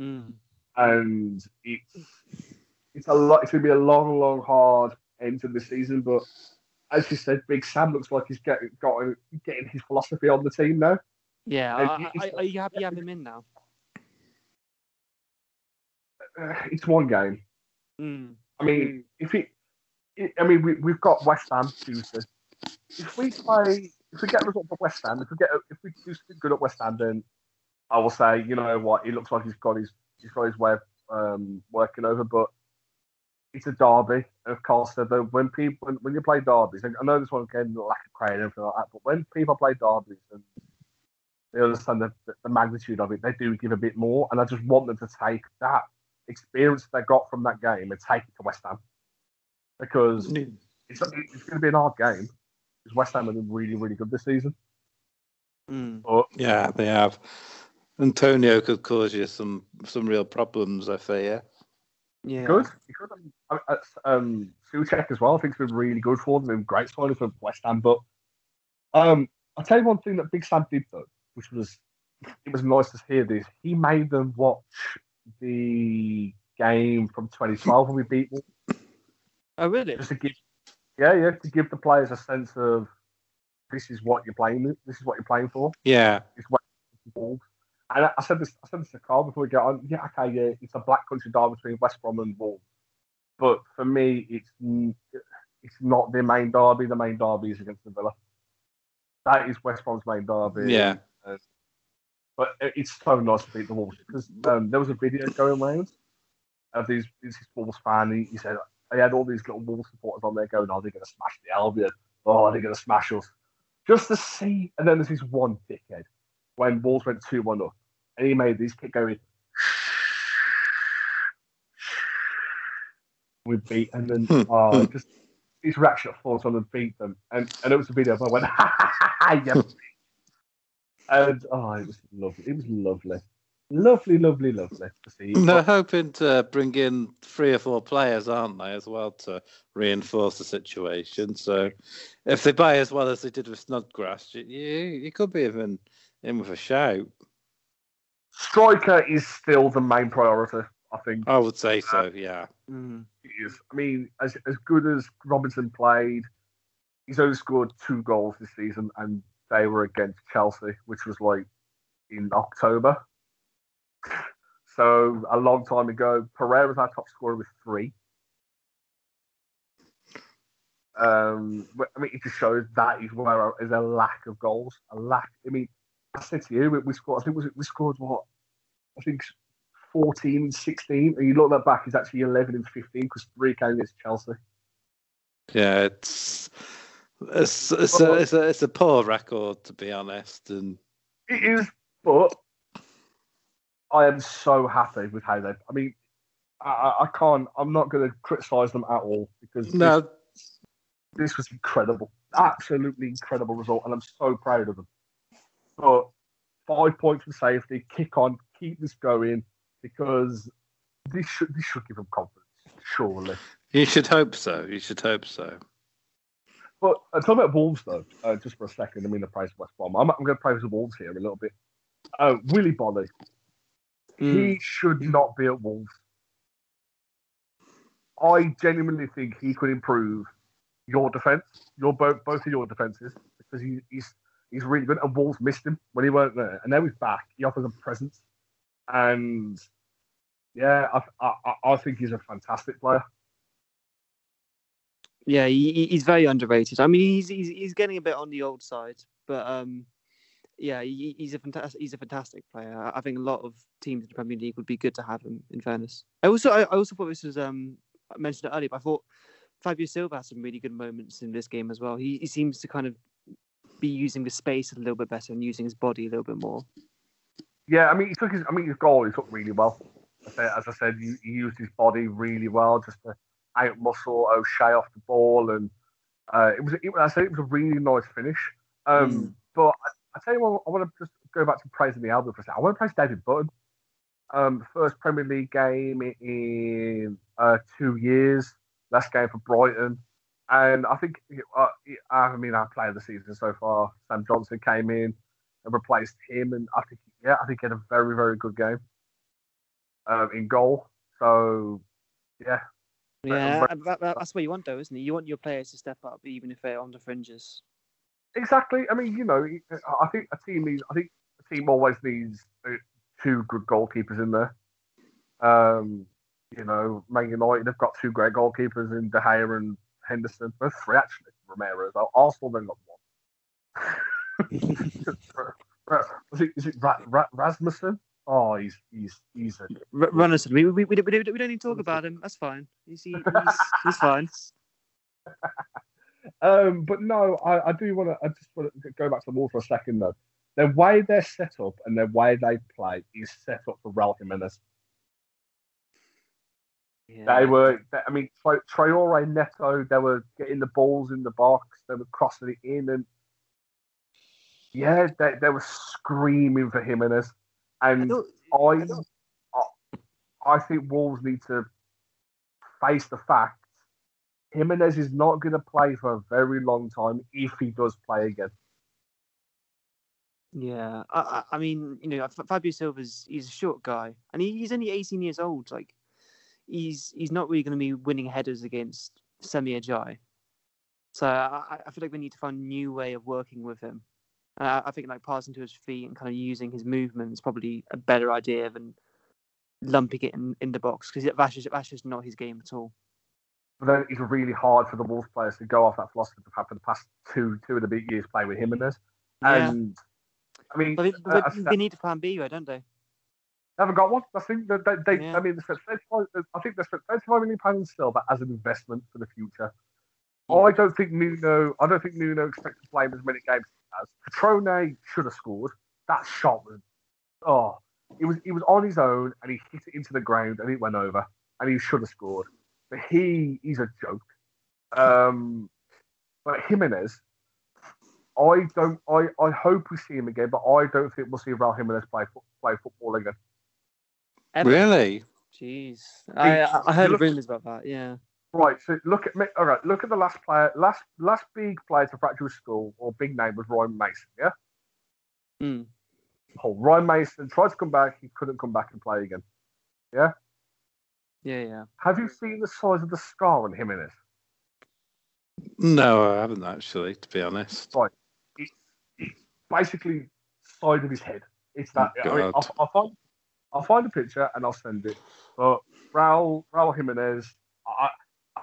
mm. and it's. It's a lot. It's going to be a long, long, hard end to the season. But as you said, Big Sam looks like he's getting got getting his philosophy on the team now. Yeah, I, I, are you happy to have him in now? Uh, it's one game. Mm. I mean, if it, it I mean, we we've got West Ham Tuesday. If we play, if we get a result for West Ham, if we get, if we do something good at West Ham, then I will say, you know what, he looks like he's got his he's got his way of um, working over, but. It's a derby, and of course, when people when, when you play derbies, and I know this one again lack of credit and everything like that, but when people play derbies and they understand the, the magnitude of it, they do give a bit more, and I just want them to take that experience they got from that game and take it to West Ham, because it's it's going to be an hard game, because West Ham have been really, really good this season. Mm. But, yeah, they have. Antonio could cause you some some real problems, I fear. Yeah, good. Good. I mean, um, Suchek as well. I think it's been really good for them. Great signing for West Ham. But um, I'll tell you one thing that Big Sam did though, which was it was nice to hear this. He made them watch the game from twenty twelve when we beat them. Oh, really? Just to give, yeah, yeah, to give the players a sense of this is what you're playing. This is what you're playing for. Yeah. It's what you're And I said this I said this to Carl before we get on. Yeah, okay, yeah, it's a black country derby between West Brom and Wolves. But for me, it's it's not their main derby. The main derby is against the Villa. That is West Brom's main derby. Yeah. Uh, but it's so nice to beat the Wolves. Because um, there was a video going around of these, this Wolves fan. He, he said, they had all these little Wolves supporters on there going, oh, they're going to smash the Albion. Oh, they're going to smash us. Just to see. And then there's this one dickhead when Wolves went two one up. And he made these keep going. We beat, and then oh, just these ratchet force on and beat them. And and it was a video. But I went, ha ha ha ha, yes. And oh, it was lovely. It was lovely. Lovely, lovely, lovely to see. And they're hoping to bring in three or four players, aren't they, as well, to reinforce the situation. So if they buy as well as they did with Snodgrass, you, you could be even in with a shout. Striker is still the main priority, I think. I would say so, uh, yeah. It is. I mean, as as good as Robinson played, he's only scored two goals this season, and they were against Chelsea, which was like in October. So, a long time ago, Pereira's our top scorer with three. Um, I mean, it just shows that is where is a lack of goals. A lack. I mean, I said to you, we scored. I think was it, we scored what? I think fourteen and sixteen. And you look that back, it's actually eleven and fifteen because three came against Chelsea. Yeah, it's it's it's a, it's a it's a poor record, to be honest, and it is, but. I am so happy with how they. I mean, I, I can't. I'm not going to criticise them at all because no. this, this was incredible, absolutely incredible result, and I'm so proud of them. But five points from safety, kick on, keep this going because this should this should give them confidence, surely. You should hope so. You should hope so. But uh, talking about Wolves though, uh, just for a second. I mean, I praise West Brom. I'm, I'm going to praise the Wolves here in a little bit. Uh, Willy Boly. He should not be at Wolves. I genuinely think he could improve your defence, your both both of your defences, because he, he's he's really good. And Wolves missed him when he weren't there, and now he's back. He offers a presence, and yeah, I I, I think he's a fantastic player. Yeah, he, he's very underrated. I mean, he's, he's he's getting a bit on the old side, but. Um... Yeah, he, he's a fantastic. He's a fantastic player. I think a lot of teams in the Premier League would be good to have him. In fairness, I also, I, I also thought this was um, I mentioned it earlier, but I thought Fabio Silva had some really good moments in this game as well. He, he seems to kind of be using the space a little bit better and using his body a little bit more. Yeah, I mean, he took his. I mean, his goal he took really well. As I said, he, he used his body really well, just to out muscle O'Shea off the ball, and uh, it was. It, I said it was a really nice finish, um, mm. but. I, I tell you what, I want to just go back to praising the Albion for a second. I want to praise David Button. Um, first Premier League game in uh, two years. Last game for Brighton. And I think, uh, I mean, our player of the season so far, Sam Johnson, came in and replaced him. And I think, yeah, I think he had a very, very good game um, in goal. So, yeah. Yeah, that, that, that's what you want, though, isn't it? You want your players to step up, even if they're on the fringes. Exactly. I mean, you know, I think a team needs. I think a team always needs two good goalkeepers in there. Um, you know, Man United have got two great goalkeepers in De Gea and Henderson. Both three actually. Romero as well. Arsenal then got one. Was it, is it Ra- Ra- Rasmussen? Oh, he's he's he's a R- Rasmussen. We we we we don't need to talk about him. That's fine. He's he's, he's fine. Um, but no, I, I do want to. I just want to go back to the wall for a second, though. The way they're set up and the way they play is set up for Raul Jimenez. Yeah. They were. They, I mean, Traore, Neto. They were getting the balls in the box. They were crossing it in, and yeah, they they were screaming for Jimenez. And I, I, I, I think Wolves need to face the fact. Jimenez is not going to play for a very long time if he does play again. Yeah, I, I mean, you know, Fabio Silva's he's a short guy, and he, he's only eighteen years old. Like, he's he's not really going to be winning headers against Semi Ajayi. So I, I feel like we need to find a new way of working with him. Uh, I think like passing to his feet and kind of using his movement is probably a better idea than lumping it in, in the box because that's just, that's just not his game at all. But then it's really hard for the Wolves players to go off that philosophy they've had for the past two two and a bit years playing with Jimenez. And yeah. I mean, but they, uh, they, they need a plan B, though, don't they? They haven't got one. I think that they. they yeah. I mean, they spent I think they spent thirty-five million pounds on Silva as an investment for the future. Yeah. I don't think Nuno. I don't think Nuno expected to play as many games as Petrone should have scored. That shot was oh, it was it was on his own and he hit it into the ground and it went over and he should have scored. But he is a joke. Um, but Jimenez, I don't. I, I hope we see him again, but I don't think we'll see Raul Jimenez play play football again. Ever. Really? Jeez. I, I heard rumours about that, yeah. Right, so look at me. All right, look at the last player. Last last big player to practice with school or big name was Ryan Mason, yeah? Mm. Oh, Ryan Mason tried to come back. He couldn't come back and play again. Yeah? Yeah, yeah. Have you seen the size of the scar on him in it? No, I haven't actually, to be honest. Right. It's, it's basically the side of his head. It's that. Oh, I mean, I'll, I'll, find, I'll find a picture and I'll send it. But Raul, Raul Jimenez, I,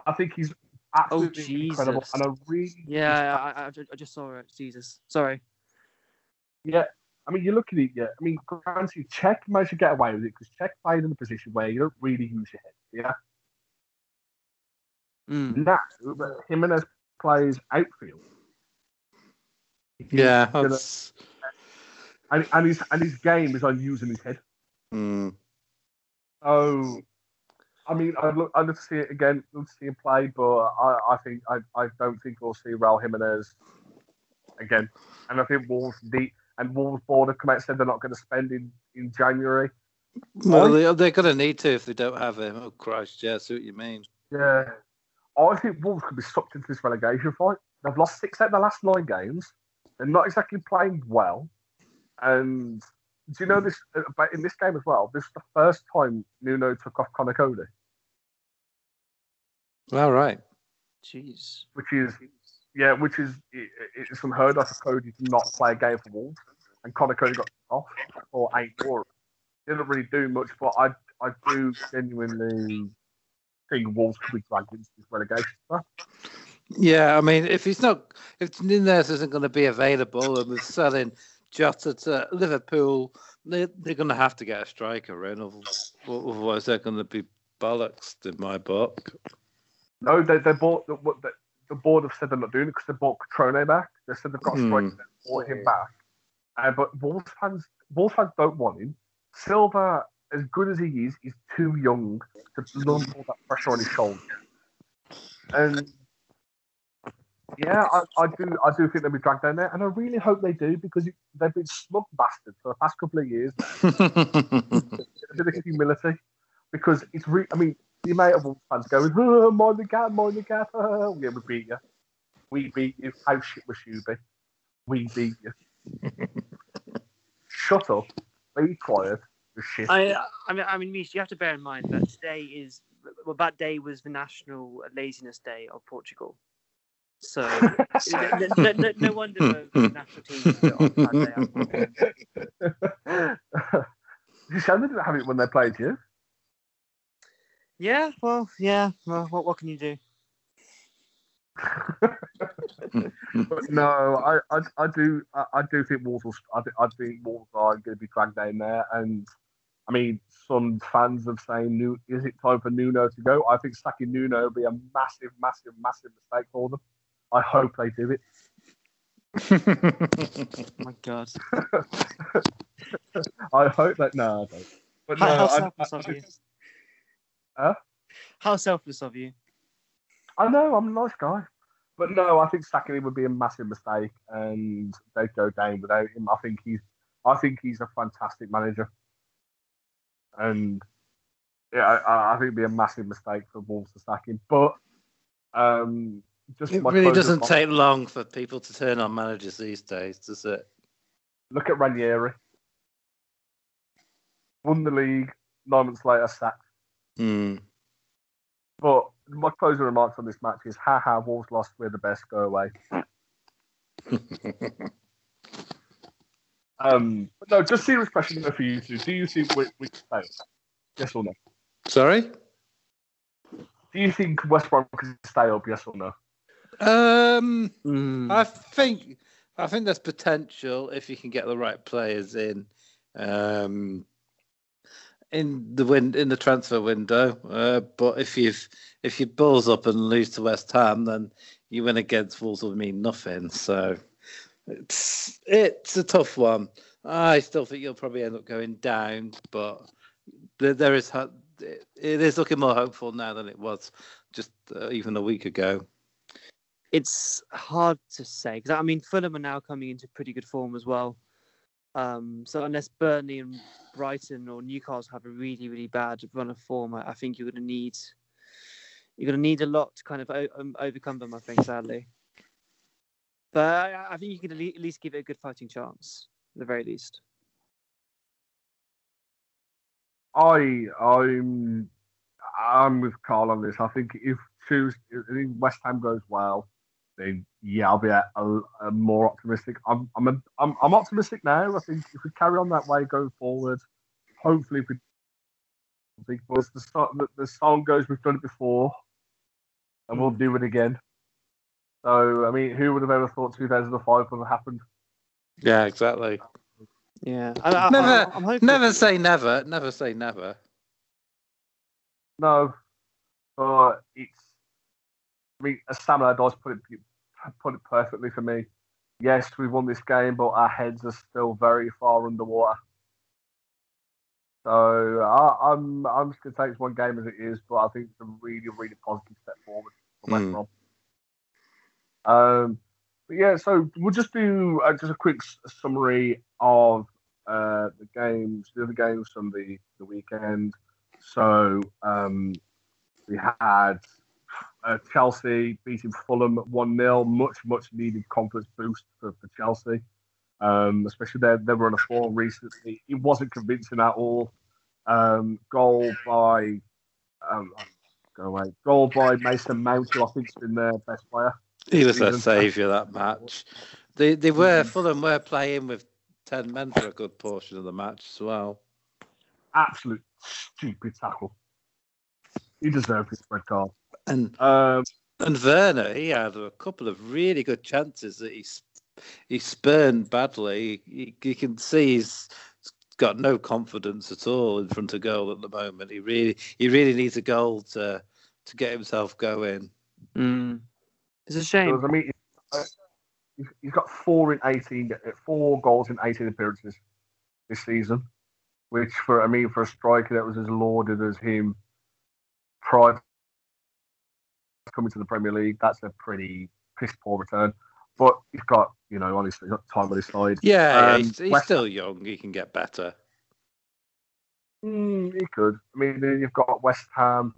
I think he's absolutely oh, incredible. And I really. Yeah, I, I, I just saw it. Jesus. Sorry. Yeah. I mean, you look at it, yeah. I mean, granted, Cech managed to get away with it because Cech played in a position where you don't really use your head, yeah? Mm. Now, Jimenez plays outfield. Yeah, gonna, that's... And, and, his, and his game is on using his head. Mm. So, I mean, I'd love, I'd love to see it again, love to see him play, but I, I think I, I don't think we'll see Raul Jimenez again. And I think Wolves need... And Wolves board have come out and said they're not going to spend in, in January. Well, they, they're going to need to if they don't have him. Oh, Christ, yeah, I see what you mean. Yeah. I think Wolves could be sucked into this relegation fight. They've lost six out of the last nine games. They're not exactly playing well. And do you know this? But in this game as well, this is the first time Nuno took off Connor Cody. All right. Jeez. Which is... Yeah, which is it, it's unheard of for Cody to not play a game for Wolves, and Connor Cody got off or eight more. Didn't really do much, but I I do genuinely think Wolves could be dragged into this relegation stuff. Yeah, I mean, if he's not, if Nunes isn't going to be available, and we're selling Jota to Liverpool, they, they're going to have to get a striker in, otherwise they're going to be bollocks in my book. No, they they bought the what. The, The board have said they're not doing it because they bought Catrone back. They said they've got a striker mm. and bought him back. Uh, but Wolves fans, Wolves fans don't want him. Silva, as good as he is, is too young to lump all that pressure on his shoulders. And yeah, I, I do, I do think they'll be dragged down there, and I really hope they do because they've been smug bastards for the past couple of years. A bit of humility, because it's really, I mean. The amount of Wolves fans going, oh, mind the gap, mind the gap. Oh, yeah, we beat you. We beat you. How shit was you be? We beat you. Shut up. Be quiet. You're shit. I, I mean, I mean, Mish, you have to bear in mind that today is, well, that day was the National Laziness Day of Portugal. So, no, no, no, no wonder the national team is on that day. You sound they didn't have it when they played you. Yeah, well, yeah, well, what what can you do? But no, I, I, I do I, I do think Wolves will, I, I think Wolves are going to be dragged down there, and I mean some fans are saying, is it time for Nuno to go? I think sacking Nuno would be a massive, massive, massive mistake for them. I hope they do it. Oh my God. I hope that no, I don't. But no, I, I, I, I Huh? How selfless of you. I know, I'm a nice guy. But no, I think sacking him would be a massive mistake and they'd go down without him. I think he's I think he's a fantastic manager. And yeah, I, I think it'd be a massive mistake for Wolves to sack him. But um just It really doesn't take long for people to turn on managers these days, does it? Look at Ranieri. Won the league, nine months later sacked. Mm. But my closing remarks on this match is, ha ha, Wolves lost, we're the best, go away. um, but no, just serious question for you two. Do you think we we fail? Yes or no? Sorry? Do you think West Brom can stay up, yes or no? Um, mm. I think I think there's potential if you can get the right players in. Um In the win, in the transfer window, uh, but if you've if you balls up and lose to West Ham, then you win against Wolves will mean nothing. So it's it's a tough one. I still think you'll probably end up going down, but there, there is it is looking more hopeful now than it was just uh, even a week ago. It's hard to say because I mean Fulham are now coming into pretty good form as well. Um, so unless Burnley and Brighton or Newcastle have a really, really bad run of form, I, I think you're going to need you're going to need a lot to kind of o- um, overcome them, I think, sadly. But I, I think you can at least give it a good fighting chance, at the very least. I I'm I'm with Carl on this. I think if Tuesday, if West Ham goes well, then yeah, I'll be a, a, a more optimistic. I'm I'm, a, I'm I'm optimistic now. I think if we carry on that way going forward, hopefully we. I think because the, the song goes, we've done it before, and we'll do it again. So I mean, who would have ever thought two thousand five would have happened? Yeah, exactly. Yeah, I, I, never, I, I'm never say never, never say never. No, but it's. I mean, as Sam Allardyce put it, put it perfectly for me. Yes, we won this game, but our heads are still very far underwater. So I, I'm, I'm just going to take this one game as it is, but I think it's a really, really positive step forward for West Brom. Mm. Um. But yeah, so we'll just do uh, just a quick s- summary of uh, the games, the other games from the, the weekend. So um, we had uh, Chelsea beating Fulham one nil, much, much needed confidence boost for, for Chelsea, um, especially they, they were on a form recently. It wasn't convincing at all. Um, goal by um, go away. Goal by Mason Mount, who I think has been their best player. He was their saviour that match. They they were Fulham were playing with ten men for a good portion of the match as well. Absolute stupid tackle. He deserved his red card. And um, and Werner, he had a couple of really good chances that he he spurned badly. You, you can see he's got no confidence at all in front of goal at the moment. He really he really needs a goal to to get himself going. Mm. It's a shame. I mean, he's got four in eighteen, four goals in eighteen appearances this season, which for I mean for a striker that was as lauded as him prior to coming to the Premier League, that's a pretty piss poor return. But he's got, you know, honestly, he's got time on his side. Yeah, um, he's, he's West... still young. He can get better. Mm, he could. I mean, then you've got West Ham.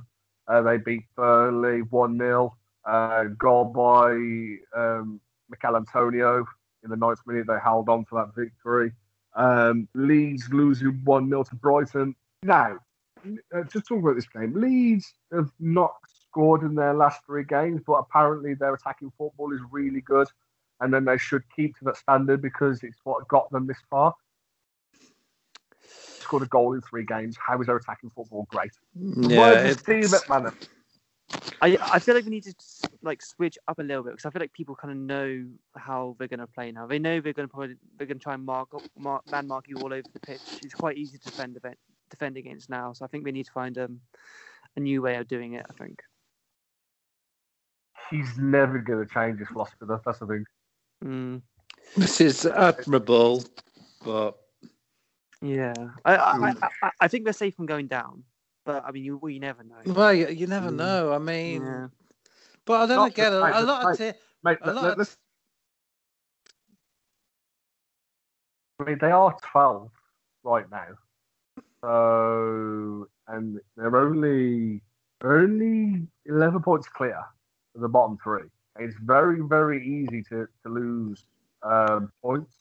Uh, they beat Burnley one nil. Uh, goal by um, Mikel Antonio in the ninth minute. They held on for that victory. Um, Leeds losing one nil to Brighton. Now, uh, just talking about this game, Leeds have not scored in their last three games, but apparently their attacking football is really good, and then they should keep to that standard because it's what got them this far. Scored a goal in three games. How is their attacking football great? Yeah, where does Steve McManus? I I feel like we need to like switch up a little bit because I feel like people kind of know how they're going to play now. They know they're going to probably they're going to try and mark, mark man mark you all over the pitch. It's quite easy to defend event, defend against now, so I think we need to find um, a new way of doing it. I think he's never going to change his philosophy. That's the thing. Mm. This is admirable, but yeah, I I, I, I think they're safe from going down. But I mean, you you never know. Well, you, you never mm. know. I mean, yeah. But I don't Not get it. A, a lot mate, of. T- mate, a lot let, of t- I mean, they are twelve right now. So, and they're only only eleven points clear of the bottom three. It's very very easy to to lose um, points.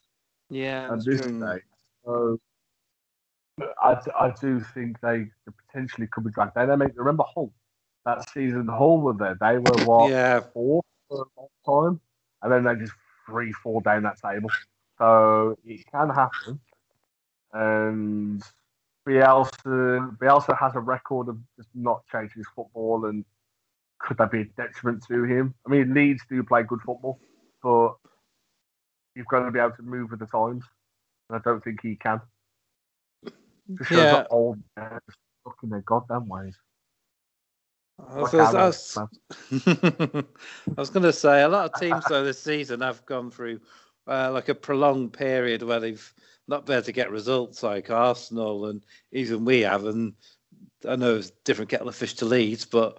Yeah. At this stage. So. I, I do think they potentially could be dragged down. I mean, remember Hull? That season, Hull were there. They were, what, yeah. four for a long time? And then they just three, four down that table. So it can happen. And Bielsa, Bielsa has a record of just not changing his football, and could that be a detriment to him? I mean, Leeds do play good football, but you've got to be able to move with the times. And I don't think he can. Yeah, old man just stuck in their goddamn ways. I was, like I was, was going to say a lot of teams though this season have gone through uh, like a prolonged period where they've not been able to get results, like Arsenal and even we have. And I know it's a different kettle of fish to Leeds, but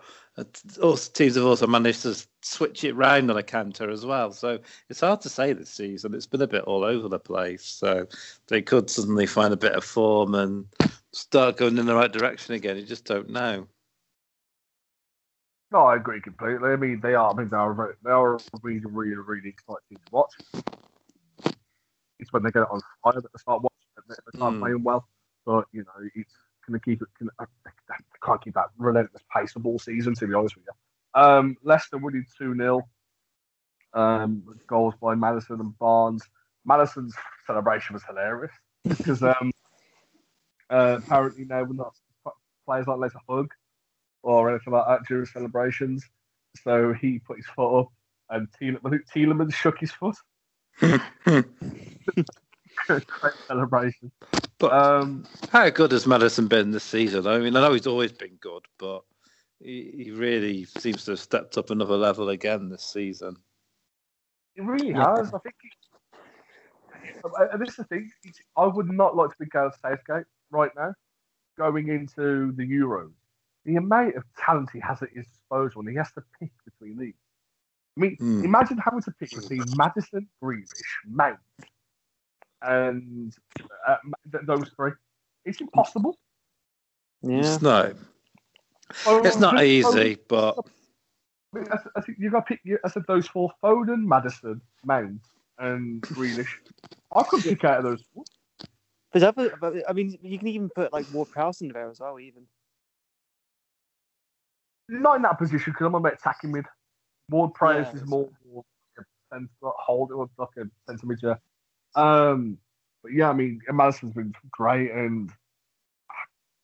Also, teams have also managed to switch it round on a canter as well. So it's hard to say this season. It's been a bit all over the place. So they could suddenly find a bit of form and start going in the right direction again. You just don't know. No, I agree completely. I mean, they are. I mean, they are. They are really, really, really exciting to watch. It's when they get it on fire that they start watching. They start mm. playing well, but you know, it's going to keep it. Can, I can't keep that relentless pace of all season, to be honest with you. Um, Leicester winning two nil. Um, goals by Maddison and Barnes. Maddison's celebration was hilarious because um, uh, apparently now we're not players like let a hug or anything like that during celebrations. So he put his foot up, and Thiel- I think Thielemann shook his foot. Great celebration. But um, how good has Maddison been this season? I mean, I know he's always been good, but he, he really seems to have stepped up another level again this season. He really yeah. has. I think. He, and this is the thing. I would not like to be Gareth Southgate right now, going into the Euros. The amount of talent he has at his disposal, and he has to pick between these. I mean, mm. imagine having to pick between Maddison, Grealish, Mount, and uh, those three. It's impossible. Yeah. It's not. So, it's not easy, Foden, but I mean, I, I think you've got to pick. I said those four: Foden, Maddison, Mount, and Grealish. I could pick out of those four. But I mean, you can even put like Ward-Prowse in there as well, even. Not in that position because I'm about attacking mid. Ward-Prowse yeah, is more, more like a center, hold it like a centimetre. Um, but yeah, I mean, Madison's been great, and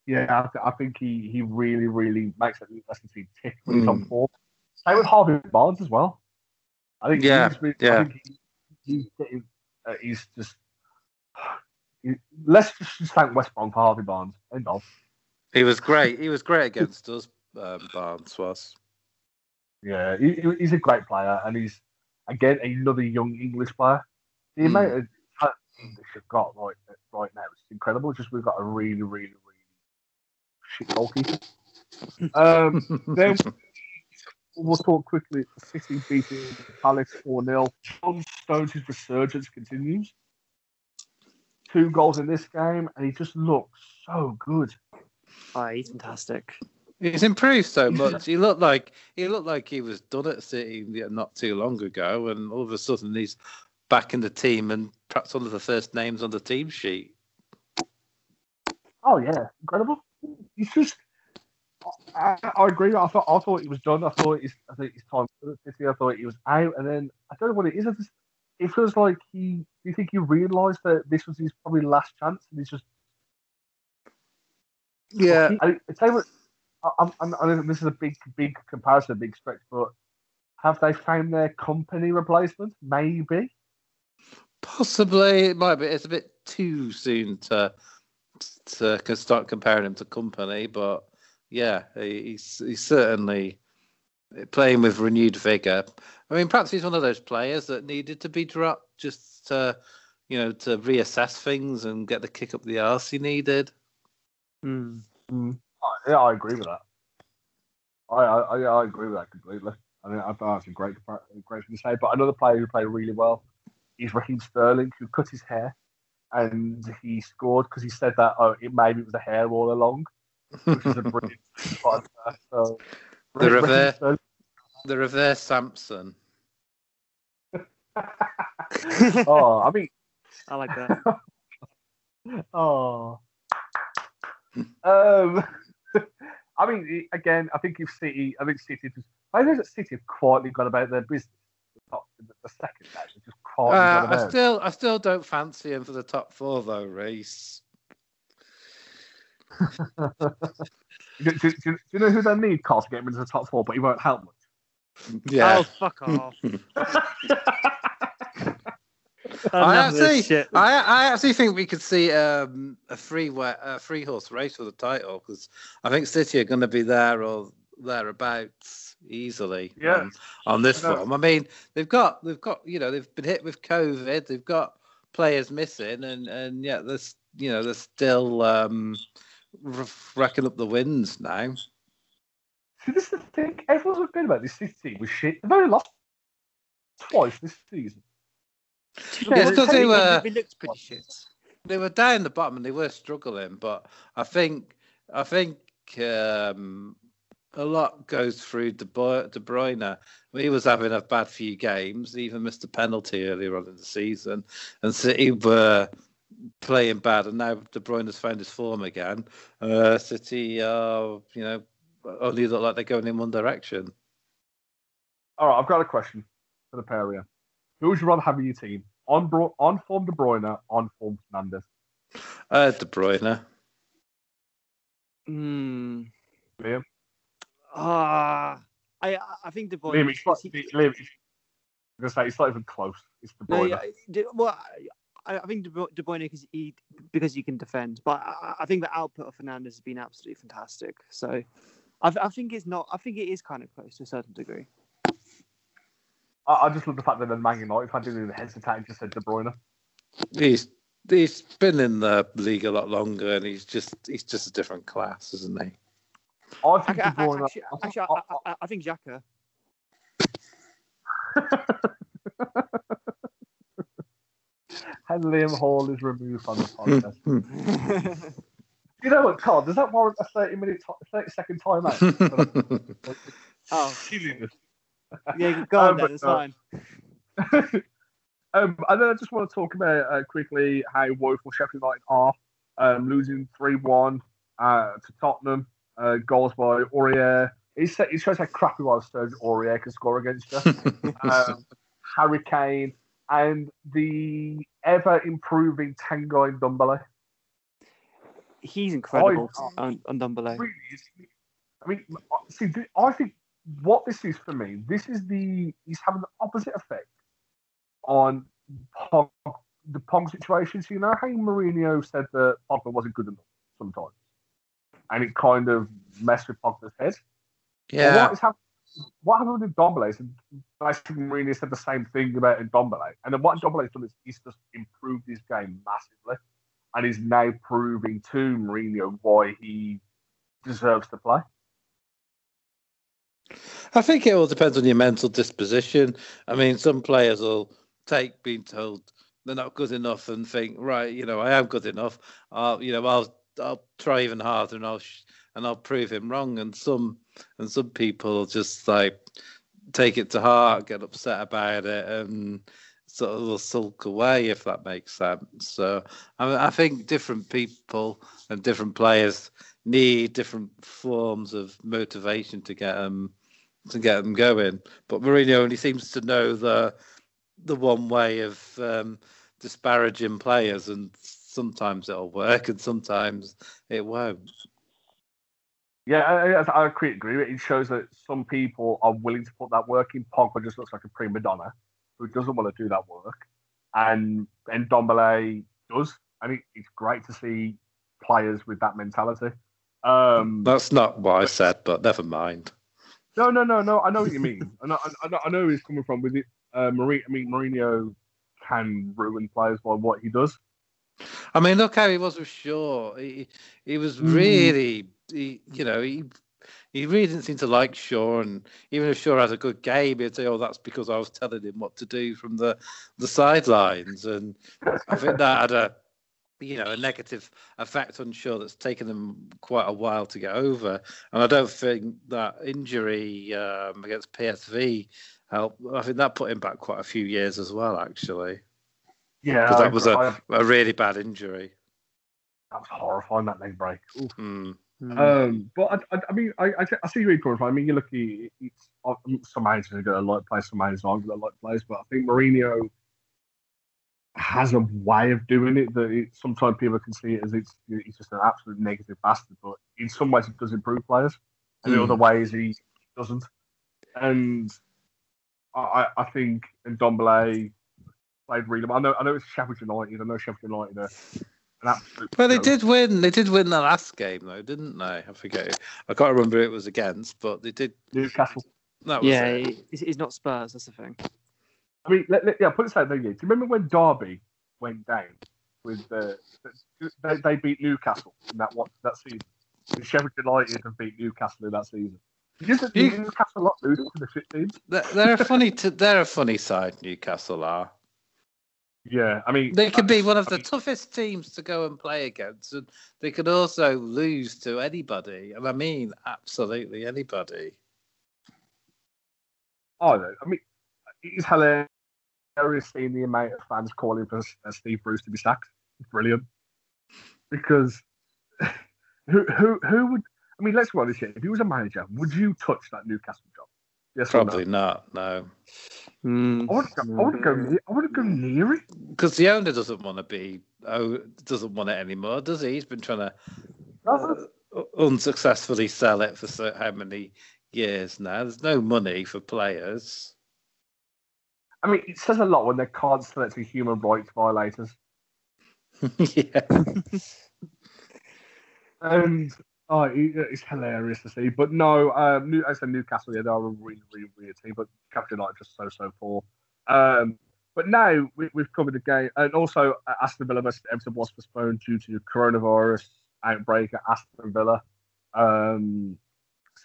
yeah, I, th- I think he, he really, really makes that Leicester team tick when mm. he's on form. Same with Harvey Barnes as well. I think yeah, he's, been, yeah. I think he, he's getting, uh, he's just. He, let's just thank West Brom for Harvey Barnes. End of. He was great. He was great against us. Um, Barnes was. Yeah, he, he's a great player, and he's again another young English player. The mm. amount of talent they've got right, right now is incredible. It's just we've got a really, really, really shit goalkeeper. Um, then we'll talk quickly. City beating Palace four nil. John Stones' resurgence continues. Two goals in this game, and he just looks so good. Oh, he's fantastic. He's improved so much. He looked like he looked like he was done at City not too long ago, and all of a sudden he's back in the team and perhaps one of the first names on the team sheet. Oh yeah, incredible! He's just. I, I agree. I thought I thought he was done. I thought he's. I think it's time for City. I thought he was out, and then I don't know what it is. Just, it feels like he. Do you think he realised that this was his probably last chance, and he's just. Yeah, I, I tell you what. I, I, I know this is a big, big comparison, a big stretch, but have they found their company replacement? Maybe. Possibly. It might be. It's a bit too soon to to start comparing him to company, but yeah, he's, he's certainly playing with renewed vigour. I mean, perhaps he's one of those players that needed to be dropped just to, you know, to reassess things and get the kick up the arse he needed. Hmm. Mm. Yeah, I agree with that. I I, I agree with that completely. I mean, I think that's a great, great thing to say. But another player who played really well is Raheem Sterling, who cut his hair, and he scored because he said that oh, it maybe it was the hair all along, which is a brilliant part of that. So, the reverse, the reverse Samson. oh, I mean, I like that. oh. Um, I mean, again, I think if City, I think City, just, I know that City have quietly gone about their business. The, the second actually, just quietly. Uh, gone about. I still, I still don't fancy him for the top four though, Reece. do, do, do, do you know who they need, Carl, to get him into the top four? But he won't help much. Yeah. Oh, fuck off. I actually, I, I actually think we could see um, a three a three horse race for the title because I think City are going to be there or thereabouts easily. Yeah. Um, on this I form, I mean, they've got they've got you know they've been hit with COVID, they've got players missing, and and yet yeah, there's you know they're still um, r- racking up the wins now. See, this is the thing. Everyone's looking about this City team was shit. They've only lost twice this season. Yeah, it's because they were they looked pretty shit. They were down the bottom and they were struggling, but I think I think um, a lot goes through De Bruyne. He was having a bad few games. He even missed a penalty earlier on in the season, and City were playing bad. And now De Bruyne's found his form again. Uh, City, uh, you know, only look like they're going in one direction. All right, I've got a question for the pair of you. Who would you rather have in your team? On, bro- on form De Bruyne, on form Fernandes? Uh, De Bruyne. Hmm. Liam? Ah, uh, I I think De Bruyne. Liam, it's not, he, Liam, it's, I'm going to say, it's not even close. It's De Bruyne. No, yeah, well, I, I think De Bruyne because he, because he can defend. But I, I think the output of Fernandes has been absolutely fantastic. So I, I think it's not. I think it is kind of close to a certain degree. I just love the fact that in Man United, if I didn't even hesitate, just said De Bruyne. He's he's been in the league a lot longer, and he's just he's just a different class, isn't he? I think I, De Bruyne. Actually, I think, actually, I, I, I think Xhaka. And Liam Hall is removed from the podcast. You know what, Todd? Does that warrant a thirty-minute, thirty-second timeout? Oh, silliness. Yeah, go on um, then, it's uh, fine. um, and then I just want to talk about uh, quickly how woeful Sheffield United are, um, losing three one uh, to Tottenham, uh, goals by Aurier. He shows how crappy while Serge Aurier can score against us. um, Harry Kane and the ever-improving Tanguy Ndombele. He's incredible I, on, on Ndombele. Really, I mean, see, I think what this is for me, this is the he's having the opposite effect on Pog, the Pog situation. So you know how Mourinho said that Pogba wasn't good enough sometimes, and it kind of messed with Pogba's head. Yeah. So what is happening? What happened with Ndombele? So basically, Mourinho said the same thing about Ndombele, and then what Ndombele's done is he's just improved his game massively, and is now proving to Mourinho why he deserves to play. I think it all depends on your mental disposition. I mean, some players will take being told they're not good enough and think, right, you know, I am good enough. I'll, you know, I'll I'll try even harder and I'll sh- and I'll prove him wrong. And some and some people just like take it to heart, get upset about it, and sort of will sulk away, if that makes sense. So I, mean, I think different people and different players need different forms of motivation to get them to get them going. But Mourinho only seems to know the the one way of um, disparaging players, and sometimes it'll work and sometimes it won't. Yeah, I, I agree. It shows that some people are willing to put that work in. Pogba just looks like a prima donna who doesn't want to do that work, and and Ndombele does, and it, it's great to see players with that mentality. Um, That's not what I said, but never mind. No, no, no, no. I know what you mean. I know, I know, I know where he's coming from with it. Uh, Marie, I mean, Mourinho can ruin players by what he does. I mean, look how he was with Shaw. He, he was really, mm. he, you know, he he really didn't seem to like Shaw. And even if Shaw had a good game, he'd say, "Oh, that's because I was telling him what to do from the the sidelines." And I think that had a you know, a negative effect on Shaw that's taken them quite a while to get over. And I don't think that injury um, against P S V helped. I think that put him back quite a few years as well, actually. Yeah. Because that was a, a really bad injury. That was horrifying, that leg break. Mm. Mm. Um, but, I, I, I mean, I, I, I see you coming from. I mean, you're lucky. It's, some managers are going to like players, some managers aren't going to like players. But I think Mourinho has a way of doing it that it, sometimes people can see it as it's it's just an absolute negative bastard, but in some ways it does improve players, and mm. in other ways he doesn't. And I, I think Ndombele played really well. I know I know it's Sheffield United. I know Sheffield United are an absolute. Well, they did win. They did win the last game though, didn't they? I forget. I can't remember who it was against, but they did. Newcastle. That was yeah, it. It's not Spurs. That's the thing. I mean, let, let, yeah, put it aside there. Do you remember when Derby went down with the, the they, they beat Newcastle in that one that season? And Sheffield United have beat Newcastle in that season. Newcastle are not suited for the shit team. They're, they're a funny. T- they're a funny side. Newcastle are. Yeah, I mean, they could be one of the I mean, toughest teams to go and play against, and they could also lose to anybody, and I mean, absolutely anybody. I know. I mean, it's hilarious seeing the amount of fans calling for Steve Bruce to be sacked. It's brilliant because who who who would? I mean, let's be honest here. If he was a manager, would you touch that Newcastle job? Yes, probably no? not. No. Mm. I wouldn't go. I wouldn't go near, I wouldn't go near it because the owner doesn't want to be. Oh, doesn't want it anymore, does he? He's been trying to uh, unsuccessfully sell it for so, how many years now? There's no money for players. I mean, it says a lot when they're constantly human rights violators. Yeah. And oh, it's hilarious to see. But no, um, New, I said Newcastle, yeah, they're a really, really weird team. But Captain Knight just so, so poor. Um, but now we, we've covered the game. And also, uh, Aston Villa versus Everton was postponed due to coronavirus outbreak at Aston Villa. Um,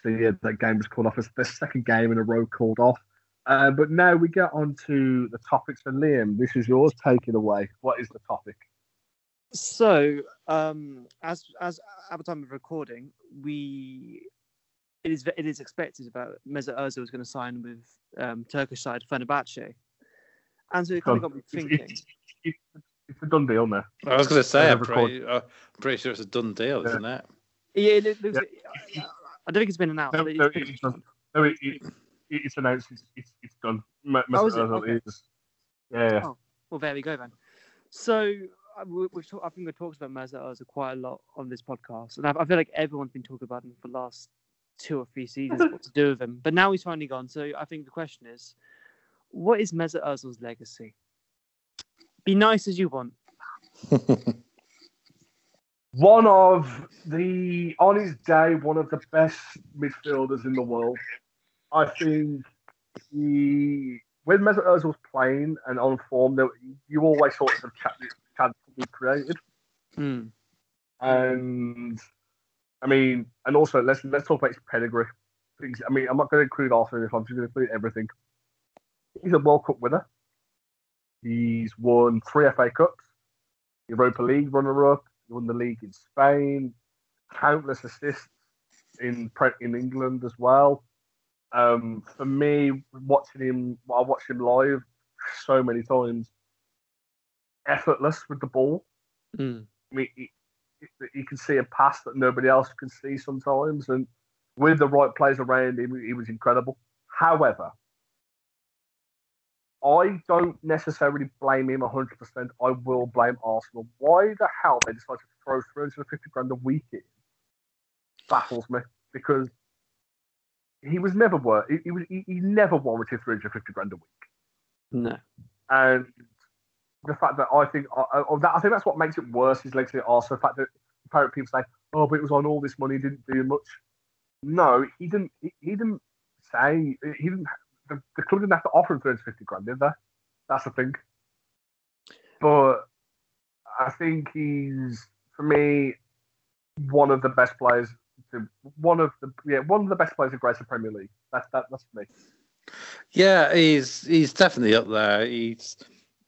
so, yeah, that game was called off. It's the second game in a row called off. Uh, but now we get on to the topics for Liam. This is yours. Take it away. What is the topic? So, um, as as at the time of recording, we it is it is expected about Mesut Özil is going to sign with um, Turkish side Fenerbahce, and so it kind um, of got me thinking. It, it, it, it's a done deal now. I was going to say, I'm pretty, I'm pretty sure it's a done deal, yeah. Isn't it? Yeah, it looks, yeah. I don't think it's been announced. No, no, it's, no it, it, it's announced. It's it's, it's done. Mesut oh, is Özil it? Okay. is. Yeah. Oh, well, there we go then. So. We've talk, I think we've talked about Mesut Özil quite a lot on this podcast, and I, I feel like everyone's been talking about him for the last two or three seasons, what to do with him. But now he's finally gone, so I think the question is, what is Mesut Özil's legacy? Be nice as you want. One of the, on his day, one of the best midfielders in the world. I think he, when Mesut Özil was playing and on form, there, you always thought of Chapman. Chance to be created, mm. and I mean, and also let's let's talk about his pedigree. Things. I mean, I'm not going to include Arsenal. I'm just going to include everything. He's a World Cup winner. He's won three F A Cups, Europa League runner-up. He won the league in Spain. Countless assists in in England as well. Um, for me, watching him, I watched him live so many times. Effortless with the ball. Mm. I mean, he, he can see a pass that nobody else can see sometimes, and with the right players around him, he was incredible. However, I don't necessarily blame him one hundred percent. I will blame Arsenal. Why the hell they decided to throw three hundred fifty grand a week in baffles me, because he was never worth. He, he was he, he never warranted three hundred fifty grand a week. No, and. The fact that I think, or that, I think that's what makes it worse is legacy at Arsenal. The fact that apparently people say, "Oh, but it was on all this money, didn't do much." No, he didn't. He, he didn't say he didn't. The, the club didn't have to offer him three hundred fifty grand, did they? That's the thing. But I think he's, for me, one of the best players. One of the yeah, one of the best players in Greater Premier League. That's that, that's for me. Yeah, he's he's definitely up there. He's.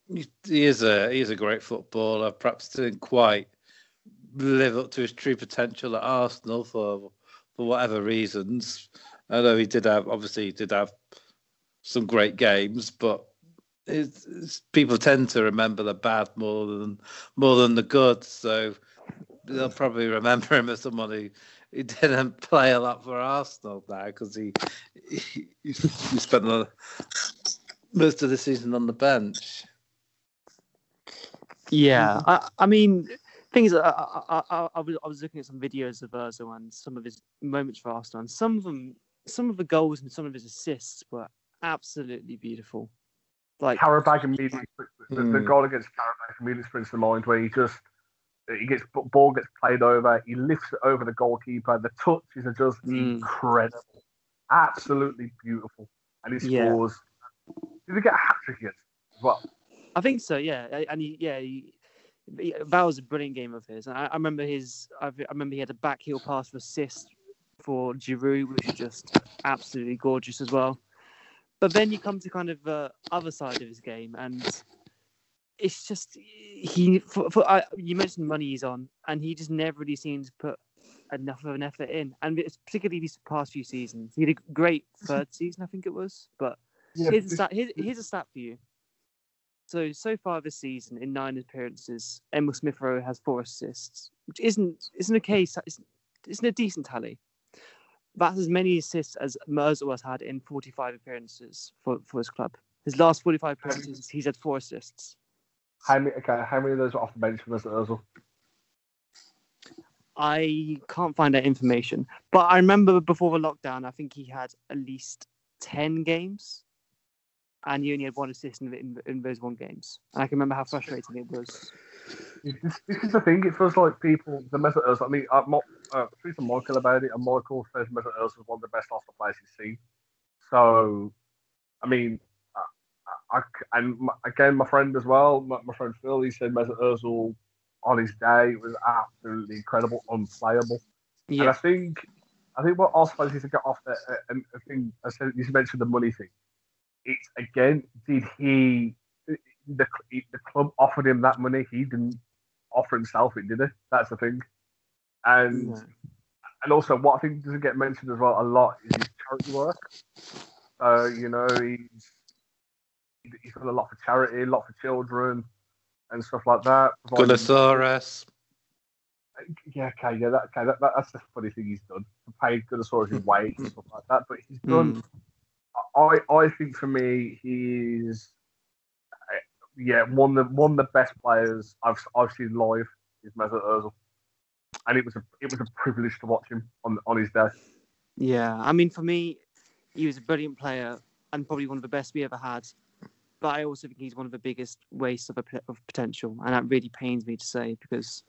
He is a he is a great footballer. Perhaps didn't quite live up to his true potential at Arsenal for for whatever reasons. Although he did have obviously he did have some great games, but it's, it's, people tend to remember the bad more than more than the good. So they'll probably remember him as someone who, who didn't play a lot for Arsenal now because he, he he spent most of the season on the bench. Yeah, I, I mean, thing is, I, I, I, I was I was looking at some videos of Özil and some of his moments for Arsenal, and some of them, some of the goals and some of his assists were absolutely beautiful. Like Karabag immediately, the, mm. the goal against Karabag immediately springs to mind, where he just he gets ball gets played over, he lifts it over the goalkeeper. The touches are just mm. incredible, absolutely beautiful, and he scores. Yeah. Did he get a hat trick yet as well? I think so, yeah, and he, yeah, he, he, that was a brilliant game of his. And I, I remember his, I, I remember he had a back heel pass for assist for Giroud, which is just absolutely gorgeous as well. But then you come to kind of the other side of his game, and it's just he. For, for I, you mentioned the money he's on, and he just never really seems to put enough of an effort in. And it's particularly these past few seasons, he had a great third season, I think it was. But yeah. here's, a stat, here's, here's a stat for you. So so far this season, in nine appearances, Emil Smith-Rowe has four assists, which isn't isn't okay. Isn't a decent tally. That's as many assists as Özil has had in forty-five appearances for, for his club. His last forty-five appearances, he's had four assists. How many? Okay, how many of those were off the bench for Mesut Özil? I can't find that information, but I remember before the lockdown, I think he had at least ten games, and he only had one assist in, in, in those one games. And I can remember how frustrating it was. This, this is the thing. It feels like people, the Mesut Özil. I mean, I've not uh, speaking to Michael about it, and Michael says Mesut Özil was one of the best Arsenal players he's seen. So, I mean. I, and my, again, my friend as well, my, my friend Phil, he said Mesut Özil on his day was absolutely incredible, unplayable. Yeah. And I think, I think what Arsenal needs to get off the, and I think I said you mentioned the money thing. It's again, did he? The the club offered him that money. He didn't offer himself it, did he? That's the thing. And yeah. and also, what I think doesn't get mentioned as well a lot is his charity work. So you know he's. He's got a lot for charity, a lot for children, and stuff like that. Gunasaurus. Yeah, okay, yeah, that, okay, that, that, that's the funny thing he's done. He paid Gunasaurus his wage and stuff like that, but he's done. Mm. I, I think for me, he's yeah one of the one of the best players I've I've seen live is Mesut Özil, and it was a it was a privilege to watch him on on his day. Yeah, I mean for me, he was a brilliant player and probably one of the best we ever had. But I also think he's one of the biggest wastes of, of potential. And that really pains me to say, because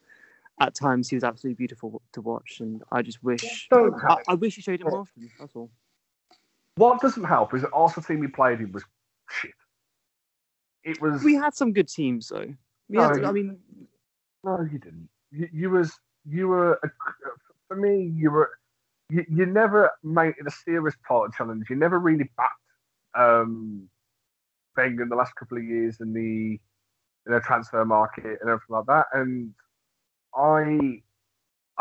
at times he was absolutely beautiful to watch. And I just wish... Okay. I, I wish he showed it more often, that's all. What doesn't help is that Arsenal team we played in was shit. It was... We had some good teams, though. We no, had to, I mean... No, you didn't. You, you was... You were... A, for me, you were... You, you never made it a serious title challenge. You never really backed... Um, thing in the last couple of years in the in the transfer market and everything like that, and I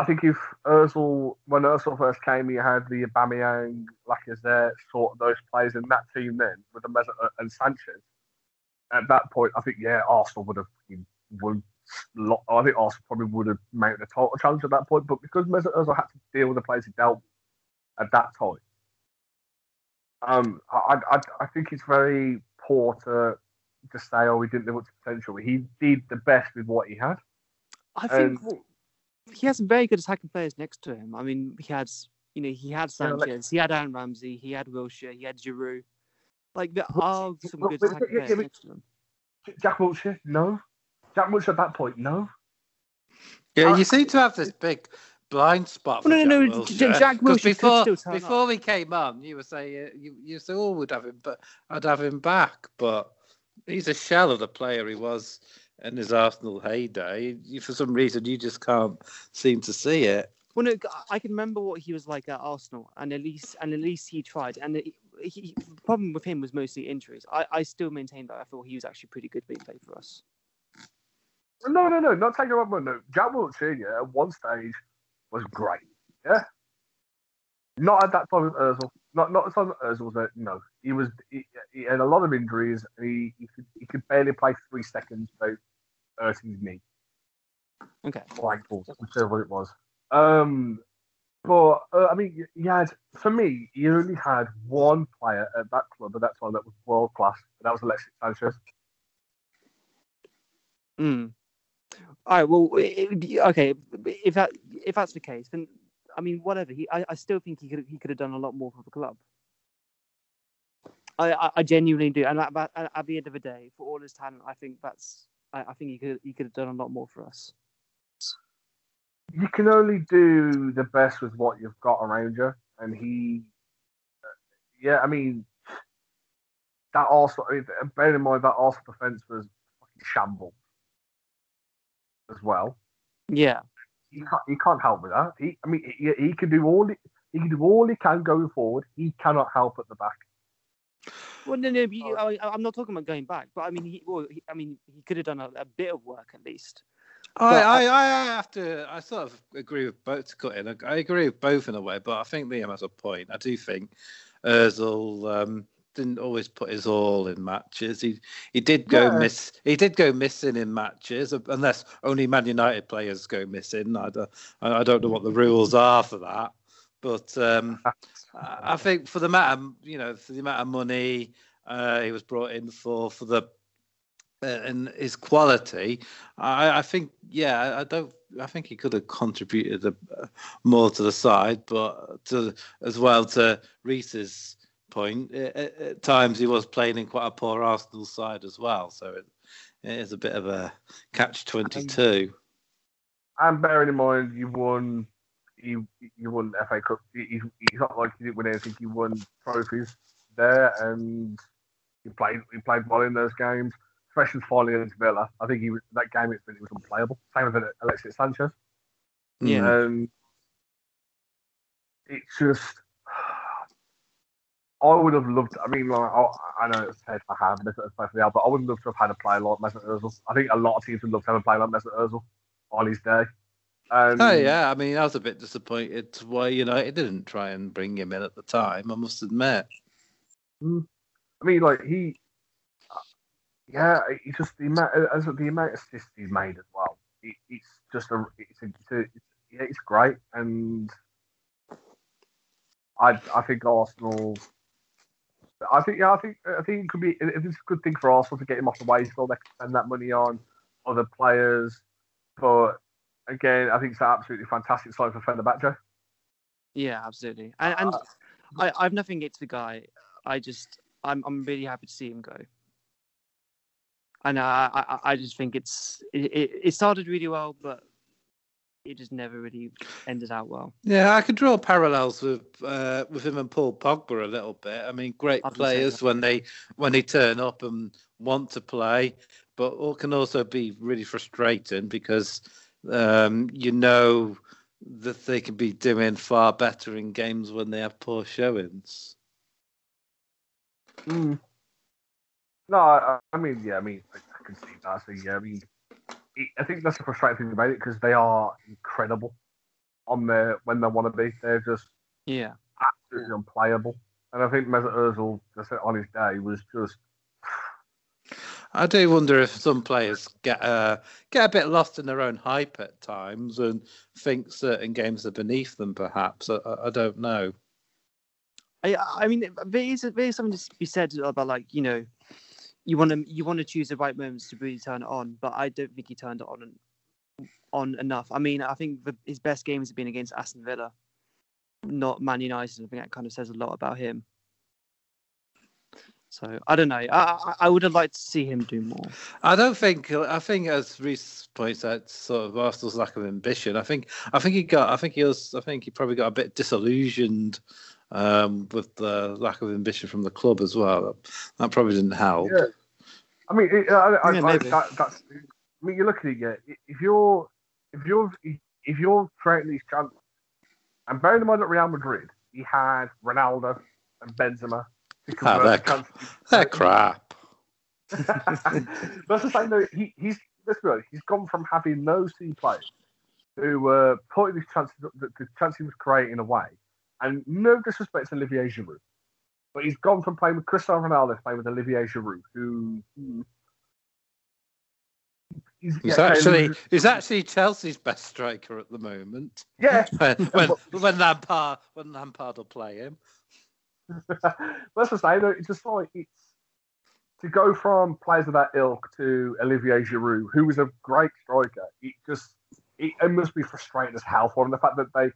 I think if Özil when Özil first came, he had the Aubameyang, Lacazette, sort of those players in that team then with the Mesut and Sanchez. At that point, I think yeah, Arsenal would have would I think Arsenal probably would have mounted a total challenge at that point, but because Mesut Özil had to deal with the players he dealt with at that time, um, I I, I think it's very poor to to say, oh, we didn't live up to potential. He did the best with what he had. I think um, he has some very good attacking players next to him. I mean, he had, you know, he had Sanchez, you know, like, he had Aaron Ramsey, he had Wilshere, he had Giroud. Like there are some but, good but, attacking yeah, players yeah, but, next to him. Jack Wilshere, no. Jack Wilshere at that point, no. Yeah, uh, you seem to have this big blind spot. For well, no, Jack no, no. Wilshere. Jack Wilshere before could still turn before up. We came on, you were saying you you said all oh, would have him, but I'd have him back. But he's a shell of the player he was in his Arsenal heyday. You, for some reason, you just can't seem to see it. Well, no, I can remember what he was like at Arsenal, and at least and at least he tried. And he, he, the problem with him was mostly injuries. I, I still maintain that I thought he was actually pretty good when he played for us. No, no, no, not taking one more. No, Jack Wilshere yeah, at one stage. Was great, yeah. Not at that time with Özil. Not not at the time with Özil. Was no, he was he, he had a lot of injuries. And he he could, he could barely play three seconds without hurting his knee. Okay, like whichever it was. Um, but uh, I mean, he had for me. He only had one player at that club at that time that was world class. And that was Alexis Sanchez. Hmm. All right. Well, it, okay. If that if that's the case, then I mean, whatever. He, I, I still think he could he could have done a lot more for the club. I, I, I genuinely do. And at, at, at the end of the day, for all his talent, I think that's I, I think he could he could have done a lot more for us. You can only do the best with what you've got around you, and he, yeah. I mean, that also. I mean, bear in mind that Arsenal defence was fucking shambles. As well, yeah, he can't, he can't help with that. He, I mean, he, he can do all the, He can do all he can going forward. He cannot help at the back. Well, no, no. You, I, I'm not talking about going back, but I mean, he, well, he, I mean, he could have done a, a bit of work at least. I, I, I have to. I sort of agree with both. To cut in, I, I agree with both in a way, but I think Liam has a point. I do think Özil um, didn't always put his all in matches. He he did go yeah. miss. He did go missing in matches, unless only Man United players go missing. I don't, I don't know what the rules are for that. But um, I think for the amount, you know, for the amount of money uh, he was brought in for, for the uh, and his quality, I, I think, yeah, I don't, I think he could have contributed a, uh, more to the side, but to, as well to Reese's point, it, it, at times he was playing in quite a poor Arsenal side as well, so it, it is a bit of a catch twenty-two. And bearing in mind, you won. He, he won F A Cup. He, he's not like he didn't win anything. He won trophies there, and he played he played well in those games, especially finally against Villa. I think he was, that game it was unplayable. Same with Alexis Sanchez. Yeah. Um, it's just I would have loved. I mean, like I, I know it's safe for having this, especially now, but I would love to have had a player like Mesut Özil. I think a lot of teams would love to have a player like Mesut Özil on his day. Um, oh yeah, I mean, I was a bit disappointed why United didn't try and bring him in at the time. I must admit. I mean, like he, yeah, he just the amount, as the amount of assists he's made as well. It, it's just a, it's, a, it's, a, it's yeah, it's great, and I, I think Arsenal, I think, yeah, I think, I think it could be, it's a good thing for Arsenal to get him off the wage bill. They can spend that money on other players, but. Again, I think it's an absolutely fantastic side for Fenerbahce. Yeah, absolutely. And, and uh, I, I've nothing against the guy. I just, I'm, I'm really happy to see him go. And I, I, I just think it's, it, it started really well, but it just never really ended out well. Yeah, I could draw parallels with uh, with him and Paul Pogba a little bit. I mean, great players when they when they turn up and want to play, but can also be really frustrating because. Um, you know that they can be doing far better in games when they have poor showings. Mm. No, I, I mean, yeah, I mean, I, I can see that. So, yeah, I mean, it, I think that's the frustrating thing about it because they are incredible on their when they want to be. They're just yeah, absolutely unplayable. And I think Mesut Özil, just on his day, was just. I do wonder if some players get uh, get a bit lost in their own hype at times and think certain games are beneath them, perhaps. I, I don't know. I, I mean, there is, there is something to be said about, like, you know, you want to you want to choose the right moments to really turn it on, but I don't think he turned it on on enough. I mean, I think the, his best games have been against Aston Villa, not Man United. I think that kind of says a lot about him. So, I don't know. I, I would have liked to see him do more. I don't think... I think, as Reece points out, sort of Arsenal's lack of ambition. I think I think he got... I think he was... I think he probably got a bit disillusioned um, with the lack of ambition from the club as well. That probably didn't help. Yeah. I mean, it, I, I, yeah, I, that, that's... I mean, you're looking at it. Yeah, if you're... If you're... If you're creating these chances... And bearing in mind at Real Madrid, he had Ronaldo and Benzema... Oh, that that crap. That's the same though. He, he's let's be honest, he's gone from having those two players who were uh, putting his chances, the, the chance he was creating away, and no disrespect to Olivier Giroud, but he's gone from playing with Cristiano Ronaldo to playing with Olivier Giroud, who he's, he's yeah, actually Giroud. he's actually Chelsea's best striker at the moment. Yeah, when when, when Lampard when Lampard will play him. Let's just say though, it's just like it's to go from players of that ilk to Olivier Giroud, who was a great striker. It just it, it must be frustrating as hell for him. The fact that they,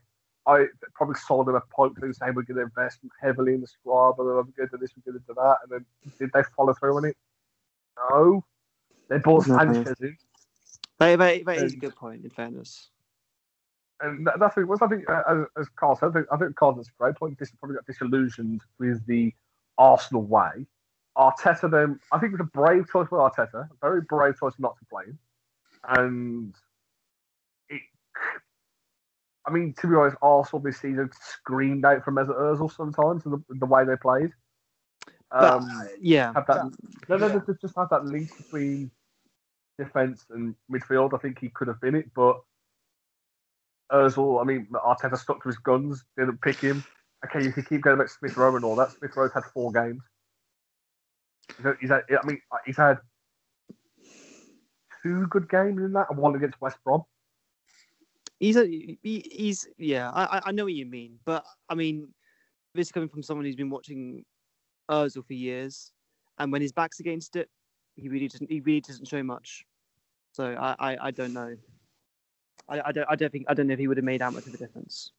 I probably sold him a pipe thing saying we're going to invest heavily in the squad, and I'm going to do this, we're going to do that, and then did they follow through on it? No, they bought Sanchez in. That, that, that is a good point. In fairness. And that's what it was. I think, uh, as Carl said, I think, I think Carl does a great point. This probably got disillusioned with the Arsenal way. Arteta then, I think it was a brave choice with Arteta, a very brave choice not to play him. And it, I mean, to be honest, Arsenal this season screamed out for Mesut Özil sometimes in the, the way they played. Um, but, yeah. Have that, no, no, yeah. Just have that link between defence and midfield. I think he could have been it, but Özil, I mean, Arteta stuck to his guns, didn't pick him. Okay, you can keep going about Smith Rowe and all that. Smith Rowe's had four games. He's had, I mean, he's had two good games in that, and one against West Brom. He's a, he, he's yeah. I I know what you mean, but I mean, this is coming from someone who's been watching Özil for years, and when his back's against it, he really doesn't he really doesn't show much. So I, I, I don't know. I, I don't I don't think I don't know if he would have made that much of a difference.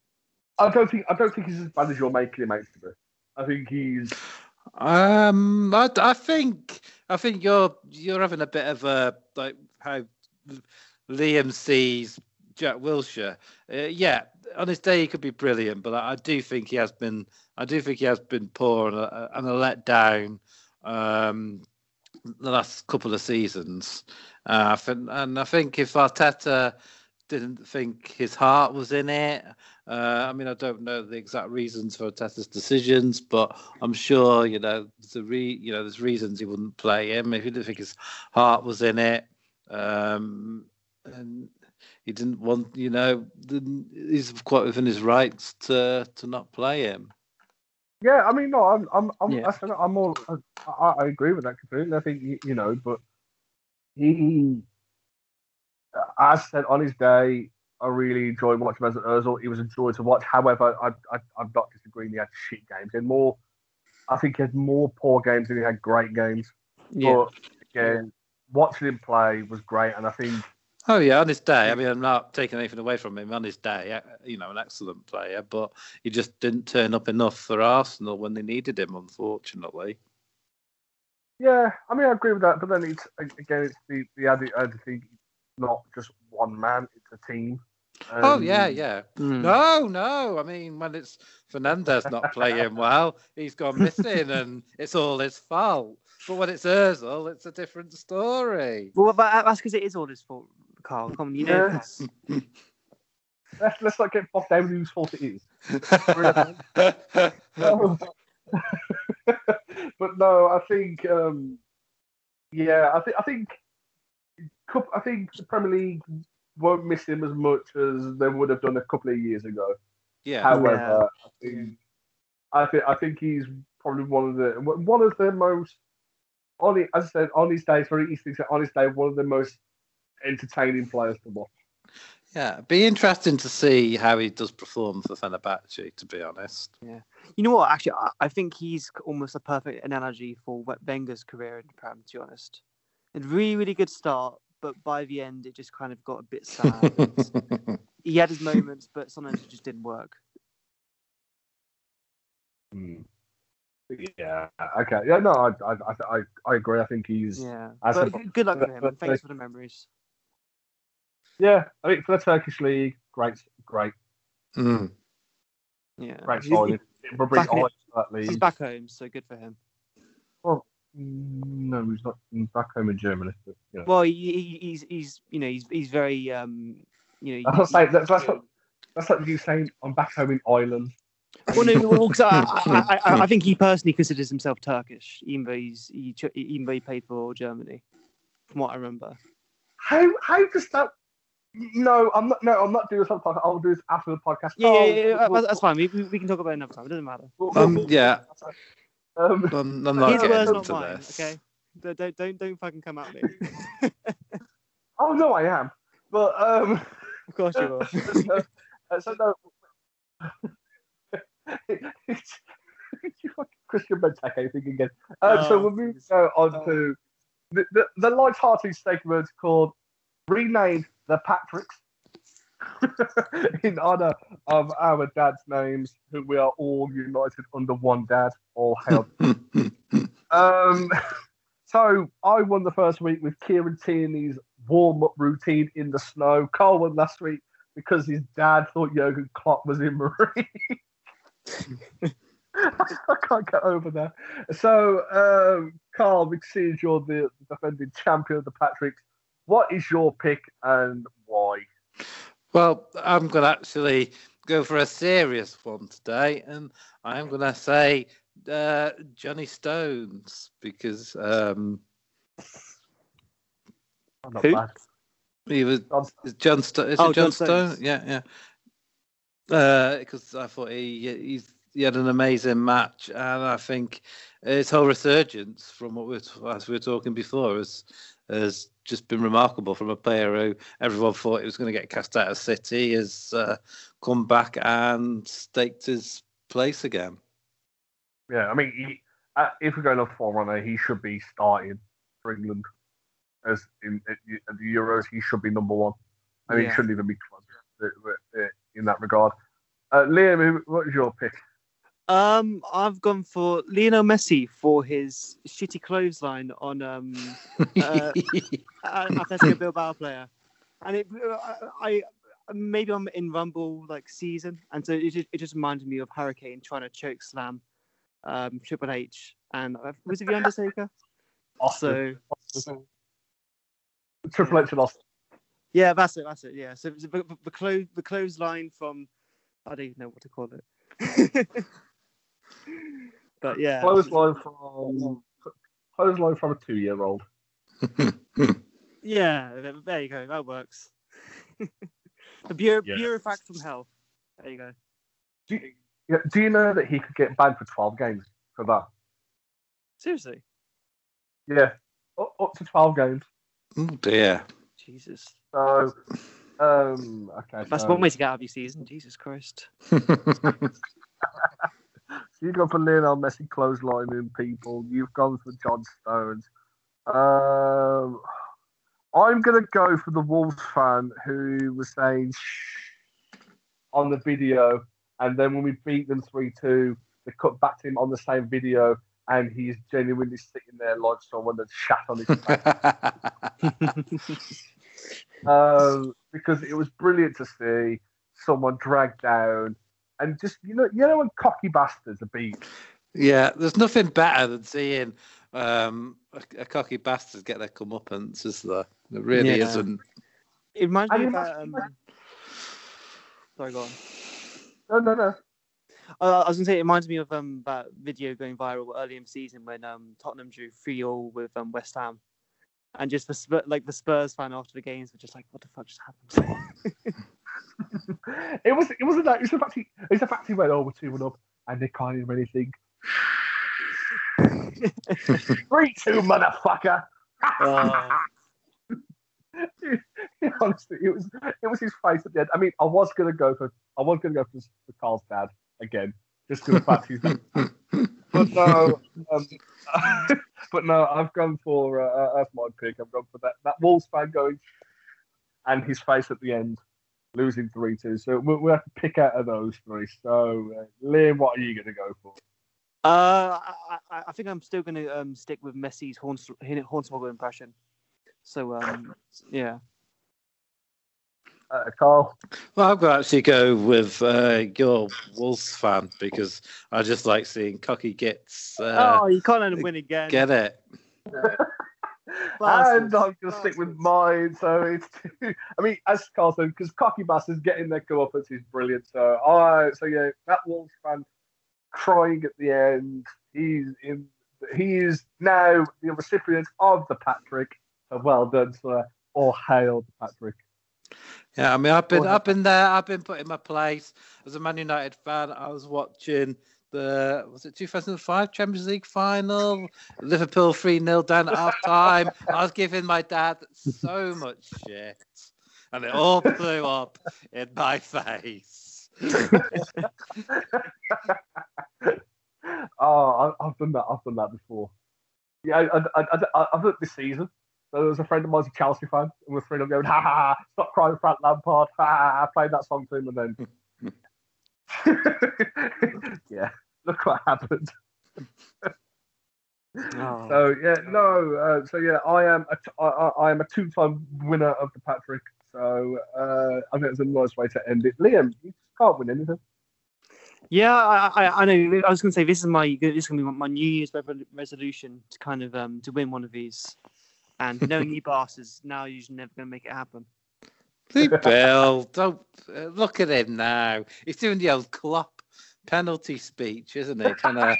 I don't think I don't think he's as bad as you're making him out to be. I think he's. Um, I, I think I think you're you're having a bit of a like how Liam sees Jack Wilshere. Uh, yeah, on his day he could be brilliant, but I, I do think he has been. I do think he has been poor and a, and a letdown um, the last couple of seasons. Uh, I think, and I think if Arteta didn't think his heart was in it. Uh, I mean, I don't know the exact reasons for Arteta's decisions, but I'm sure you know the re, you know there's reasons he wouldn't play him if he didn't think his heart was in it, um, and he didn't want you know the, he's quite within his rights to to not play him. Yeah, I mean, no, I'm I'm I'm yeah. I, I'm all I, I agree with that completely. I think you know, but he. As said, on his day, I really enjoyed watching Mesut Ozil. He was a joy to watch. However, I, I, I'm not disagreeing. He had shit games. He had more, I think he had more poor games than he had great games. Yeah. But again, watching him play was great. And I think... Oh, yeah, on his day. I mean, I'm not taking anything away from him. On his day, you know, an excellent player. But he just didn't turn up enough for Arsenal when they needed him, unfortunately. Yeah, I mean, I agree with that. But then, it's again, it's the, the added, added thing... Not just one man, it's a team. Um, oh, yeah, yeah. Mm. No, no. I mean, when it's Fernandes not playing well, he's gone missing and it's all his fault. But when it's Özil, it's a different story. Well, but that's because it is all his fault, Carl. Come on, you know yes. that. let's, let's not get bogged down with whose fault it is. But no, I think, um, yeah, I, th- I think. I think the Premier League won't miss him as much as they would have done a couple of years ago. Yeah. However, yeah. I, think, I think I think he's probably one of the one of the most on his, as I said on his day for East on his day one of the most entertaining players to watch. Yeah, it'd be interesting to see how he does perform for Fenerbahce. To be honest. Yeah. You know what? Actually, I, I think he's almost a perfect analogy for Wenger's career in the Prem. To be honest, a really really good start. But by the end, it just kind of got a bit sad. He had his moments, but sometimes it just didn't work. Mm. Yeah. Okay. Yeah. No, I, I, I, I agree. I think he's. Yeah. But a, good luck with him. And thanks for the memories. Yeah. I mean, for the Turkish league, great, great. Mm. Yeah. Great. He's, solid. Back in, that league. He's back home, so good for him. Well, no, he's not he's back home in Germany. But, you know. Well, he, he's he's you know he's he's very um you know. That's like that's that's like, that's like you saying I'm back home in Ireland. Well, no, well, I, I, I, I think he personally considers himself Turkish, even though he's he, even though he played for Germany, from what I remember. How how does that? No, I'm not. No, I'm not doing this on the podcast. I'll do this after the podcast. Yeah, oh, yeah, yeah, yeah. We'll, that's fine. We we can talk about it another time. It doesn't matter. We'll, um, we'll, yeah. Um, I'm, I'm not his words, not mine. This. Okay, don't don't don't fucking come at me. Oh no, I am. But um, of course you will. so, uh, so no, it's Christian Benteke thing again. Um, oh, so we'll move uh, on oh. to the the, the light-hearted segment called "Renamed the Patricks" in honour of our dad's names, who we are all united under one dad. All help. um, so I won the first week with Kieran Tierney's warm-up routine in the snow. Carl won last week because his dad thought Jurgen Klopp was in Marie. I can't get over that. So um, Carl, because you're the defending champion of the Patricks, what is your pick and why? Well, I'm going to actually go for a serious one today, and I'm going to say uh, Johnny Stones, because um, oh, not who? Bad. He was John Stone. Is oh, it John, John Stone? Yeah, yeah. Because uh, I thought he he's, he had an amazing match, and I think his whole resurgence from what we were, as we were talking before has has just been remarkable. From a player who everyone thought he was going to get cast out of City, has uh, come back and staked his place again. Yeah, I mean, he, uh, if we're going off forerunner, he should be starting for England. As in at the Euros, he should be number one. I mean, yeah. He shouldn't even be close in that regard. Uh, Liam, what was your pick? Um, I've gone for Lionel Messi for his shitty clothesline on um, uh, Athletic Bilbao player, and it I, I maybe I'm in Rumble like season, and so it, it just reminded me of Hurricane trying to choke slam um, Triple H, and uh, was it the Undertaker? Awesome. So. Awesome. Triple H and Austin. Yeah, that's it. That's it. Yeah. So the the, clo- the clothesline from I don't even know what to call it. But yeah, clothesline from clothesline from a two-year-old. Yeah, there you go. That works. The bureau, yeah. bureau fact from hell. There you go. Do you, yeah, do you know that he could get banned for twelve games for that? Seriously? Yeah, up, up to twelve games. Oh dear. Jesus. So, um, okay. That's so. One way to get out of your season. Jesus Christ. So you've gone for Lionel Messi clotheslining people. You've gone for John Stones. Um, I'm going to go for the Wolves fan who was saying shh on the video. And then when we beat them three two, they cut back to him on the same video. And he's genuinely sitting there like someone that shat on his face. um, because it was brilliant to see someone dragged down and just, you know, you know when cocky bastards are beat. Yeah, there's nothing better than seeing um, a, a cocky bastard get their comeuppance, is there? There really yeah. isn't. It reminds me of that. Um... Sorry, go on. No, no, no. Uh, I was going to say, it reminds me of um, that video going viral early in the season when um, Tottenham drew three all with um, West Ham. And just the, like, the Spurs fan after the games were just like, what the fuck just happened? it, was, it wasn't that. It was the fact he, it was the fact he went, oh, we're two one up and they can't even really think. three two, motherfucker! uh... Honestly, it was, it was his face at the end. I mean, I was going to go for I was going to go for, for Carl's dad. Again, just to the fact he's done that. But no, um, but no, I've gone for uh, that's my pick. I've gone for that that Wolves fan going and his face at the end, losing three two. So we we'll, we'll have to pick out of those three. So uh, Liam, what are you going to go for? Uh, I, I think I'm still going to um, stick with Messi's hornswoggle impression. So um, yeah. Uh, Carl? Well, I'm going to actually go with uh, your Wolves fan because I just like seeing cocky gets. Uh, oh, you can't let him win again. Get it. And I'm going to stick with mine. So it's too, I mean, as Carl said, because cocky bastards getting their comeuppance is brilliant. So, I, so yeah, that Wolves fan crying at the end. He's in. He is now the recipient of the Patrick. So well done, sir. All hail the Patrick. Yeah, I mean, I've been, I've been there. I've been put in my place as a Man United fan. I was watching the was it two thousand five Champions League final, Liverpool three nil down at half time. I was giving my dad so much shit, and it all blew up in my face. Oh, I've done that. I've done that before. Yeah, I, I, I, I've done it this season. So there was a friend of mine, a Chelsea fan, and we were three nil going, ha ha ha, stop crying, Frank Lampard, ha ha ha, played that song to him, and then, yeah, look what happened. Oh. So yeah, no, uh, so yeah, I am a t- I, I, I am a two-time winner of the Patrick. So uh, I think it's a nice way to end it. Liam, you can't win anything. Yeah, I, I, I know. I was going to say this is my this is going to be my New Year's resolution to kind of um, to win one of these. And knowing you bastards, now you're just never going to make it happen. Leave Bill. Don't uh, look at him now. He's doing the old Klopp penalty speech, isn't he? Trying to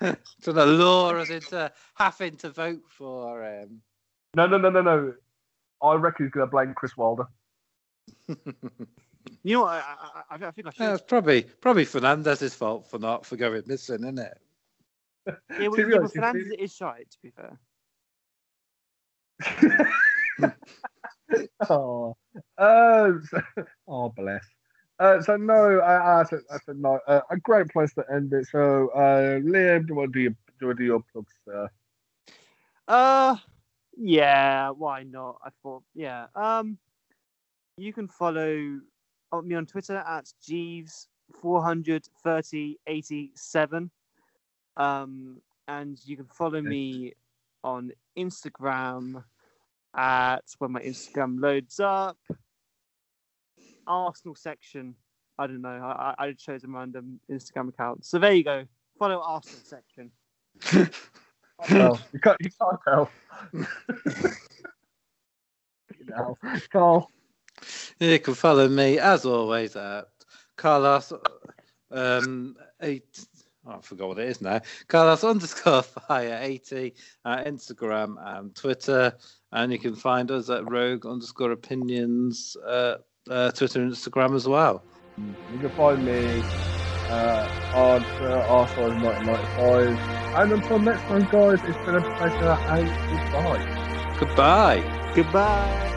trying to lure us into having to vote for him. No, no, no, no, no. I reckon he's going to blame Chris Wilder. You know, I, I, I think I should. No, it's probably probably Fernandez's fault for not for going missing, isn't it? Yeah, well, yeah, well Fernandes it is shite, to be fair. oh, uh, so, oh, bless. Uh, so no, I, I, said, I said no. Uh, a great place to end it. So, uh, Liam, do you want to do your, do you do your plugs, sir? Uh, yeah, why not? I thought, yeah. Um, you can follow me on Twitter at Jeeves four hundred thirty eighty-seven. Um, and you can follow me on Instagram at when my Instagram loads up. Arsenal section. I don't know. I I chose a random Instagram account. So there you go. Follow Arsenal section. Oh, you can't you can't tell. No. Carl. You can follow me as always at Carlos um eight Oh, I forgot what it is now. Carlos underscore fire eighty at Instagram and Twitter. And you can find us at rogue underscore opinions uh, uh, Twitter and Instagram as well. You can find me uh, on R five nine nine five. And until next time, guys, it's been a pleasure and goodbye. Goodbye. Goodbye.